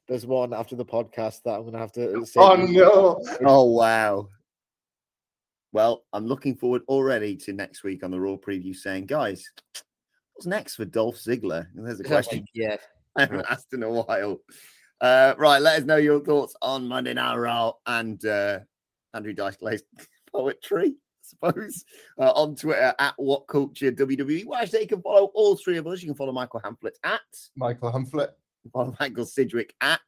there's one after the podcast that I'm gonna have to. Say oh no! Oh wow! Well, I'm looking forward already to next week on the Raw preview. Saying, guys, what's next for Dolph Ziggler? And there's a question. Yeah, I haven't asked in a while. Uh, right, let us know your thoughts on Monday Night Raw and uh, Andrew Dice Clay's poetry. Suppose uh, on Twitter at What Culture W W E. Well, actually, you can follow all three of us. You can follow Michael Hamblett at Michael Hamblett. Follow Michael Sidgwick at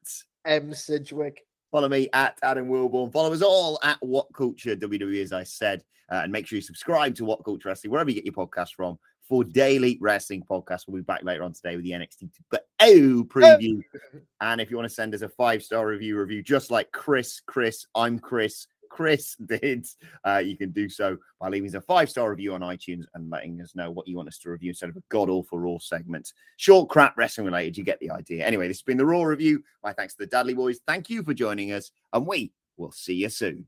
M Sidgwick. Follow me at Adam Wilborn. Follow us all at What Culture W W E, as I said, uh, and make sure you subscribe to What Culture Wrestling wherever you get your podcast from for daily wrestling podcasts. We'll be back later on today with the N X T oh, preview. And if you want to send us a five star review, review just like Chris, Chris, I'm Chris. Chris did, uh, you can do so by leaving us a five-star review on iTunes and letting us know what you want us to review instead of a god-awful Raw segment. Short crap wrestling-related, you get the idea. Anyway, this has been the Raw Review. My thanks to the Dudley Boys. Thank you for joining us, and we will see you soon.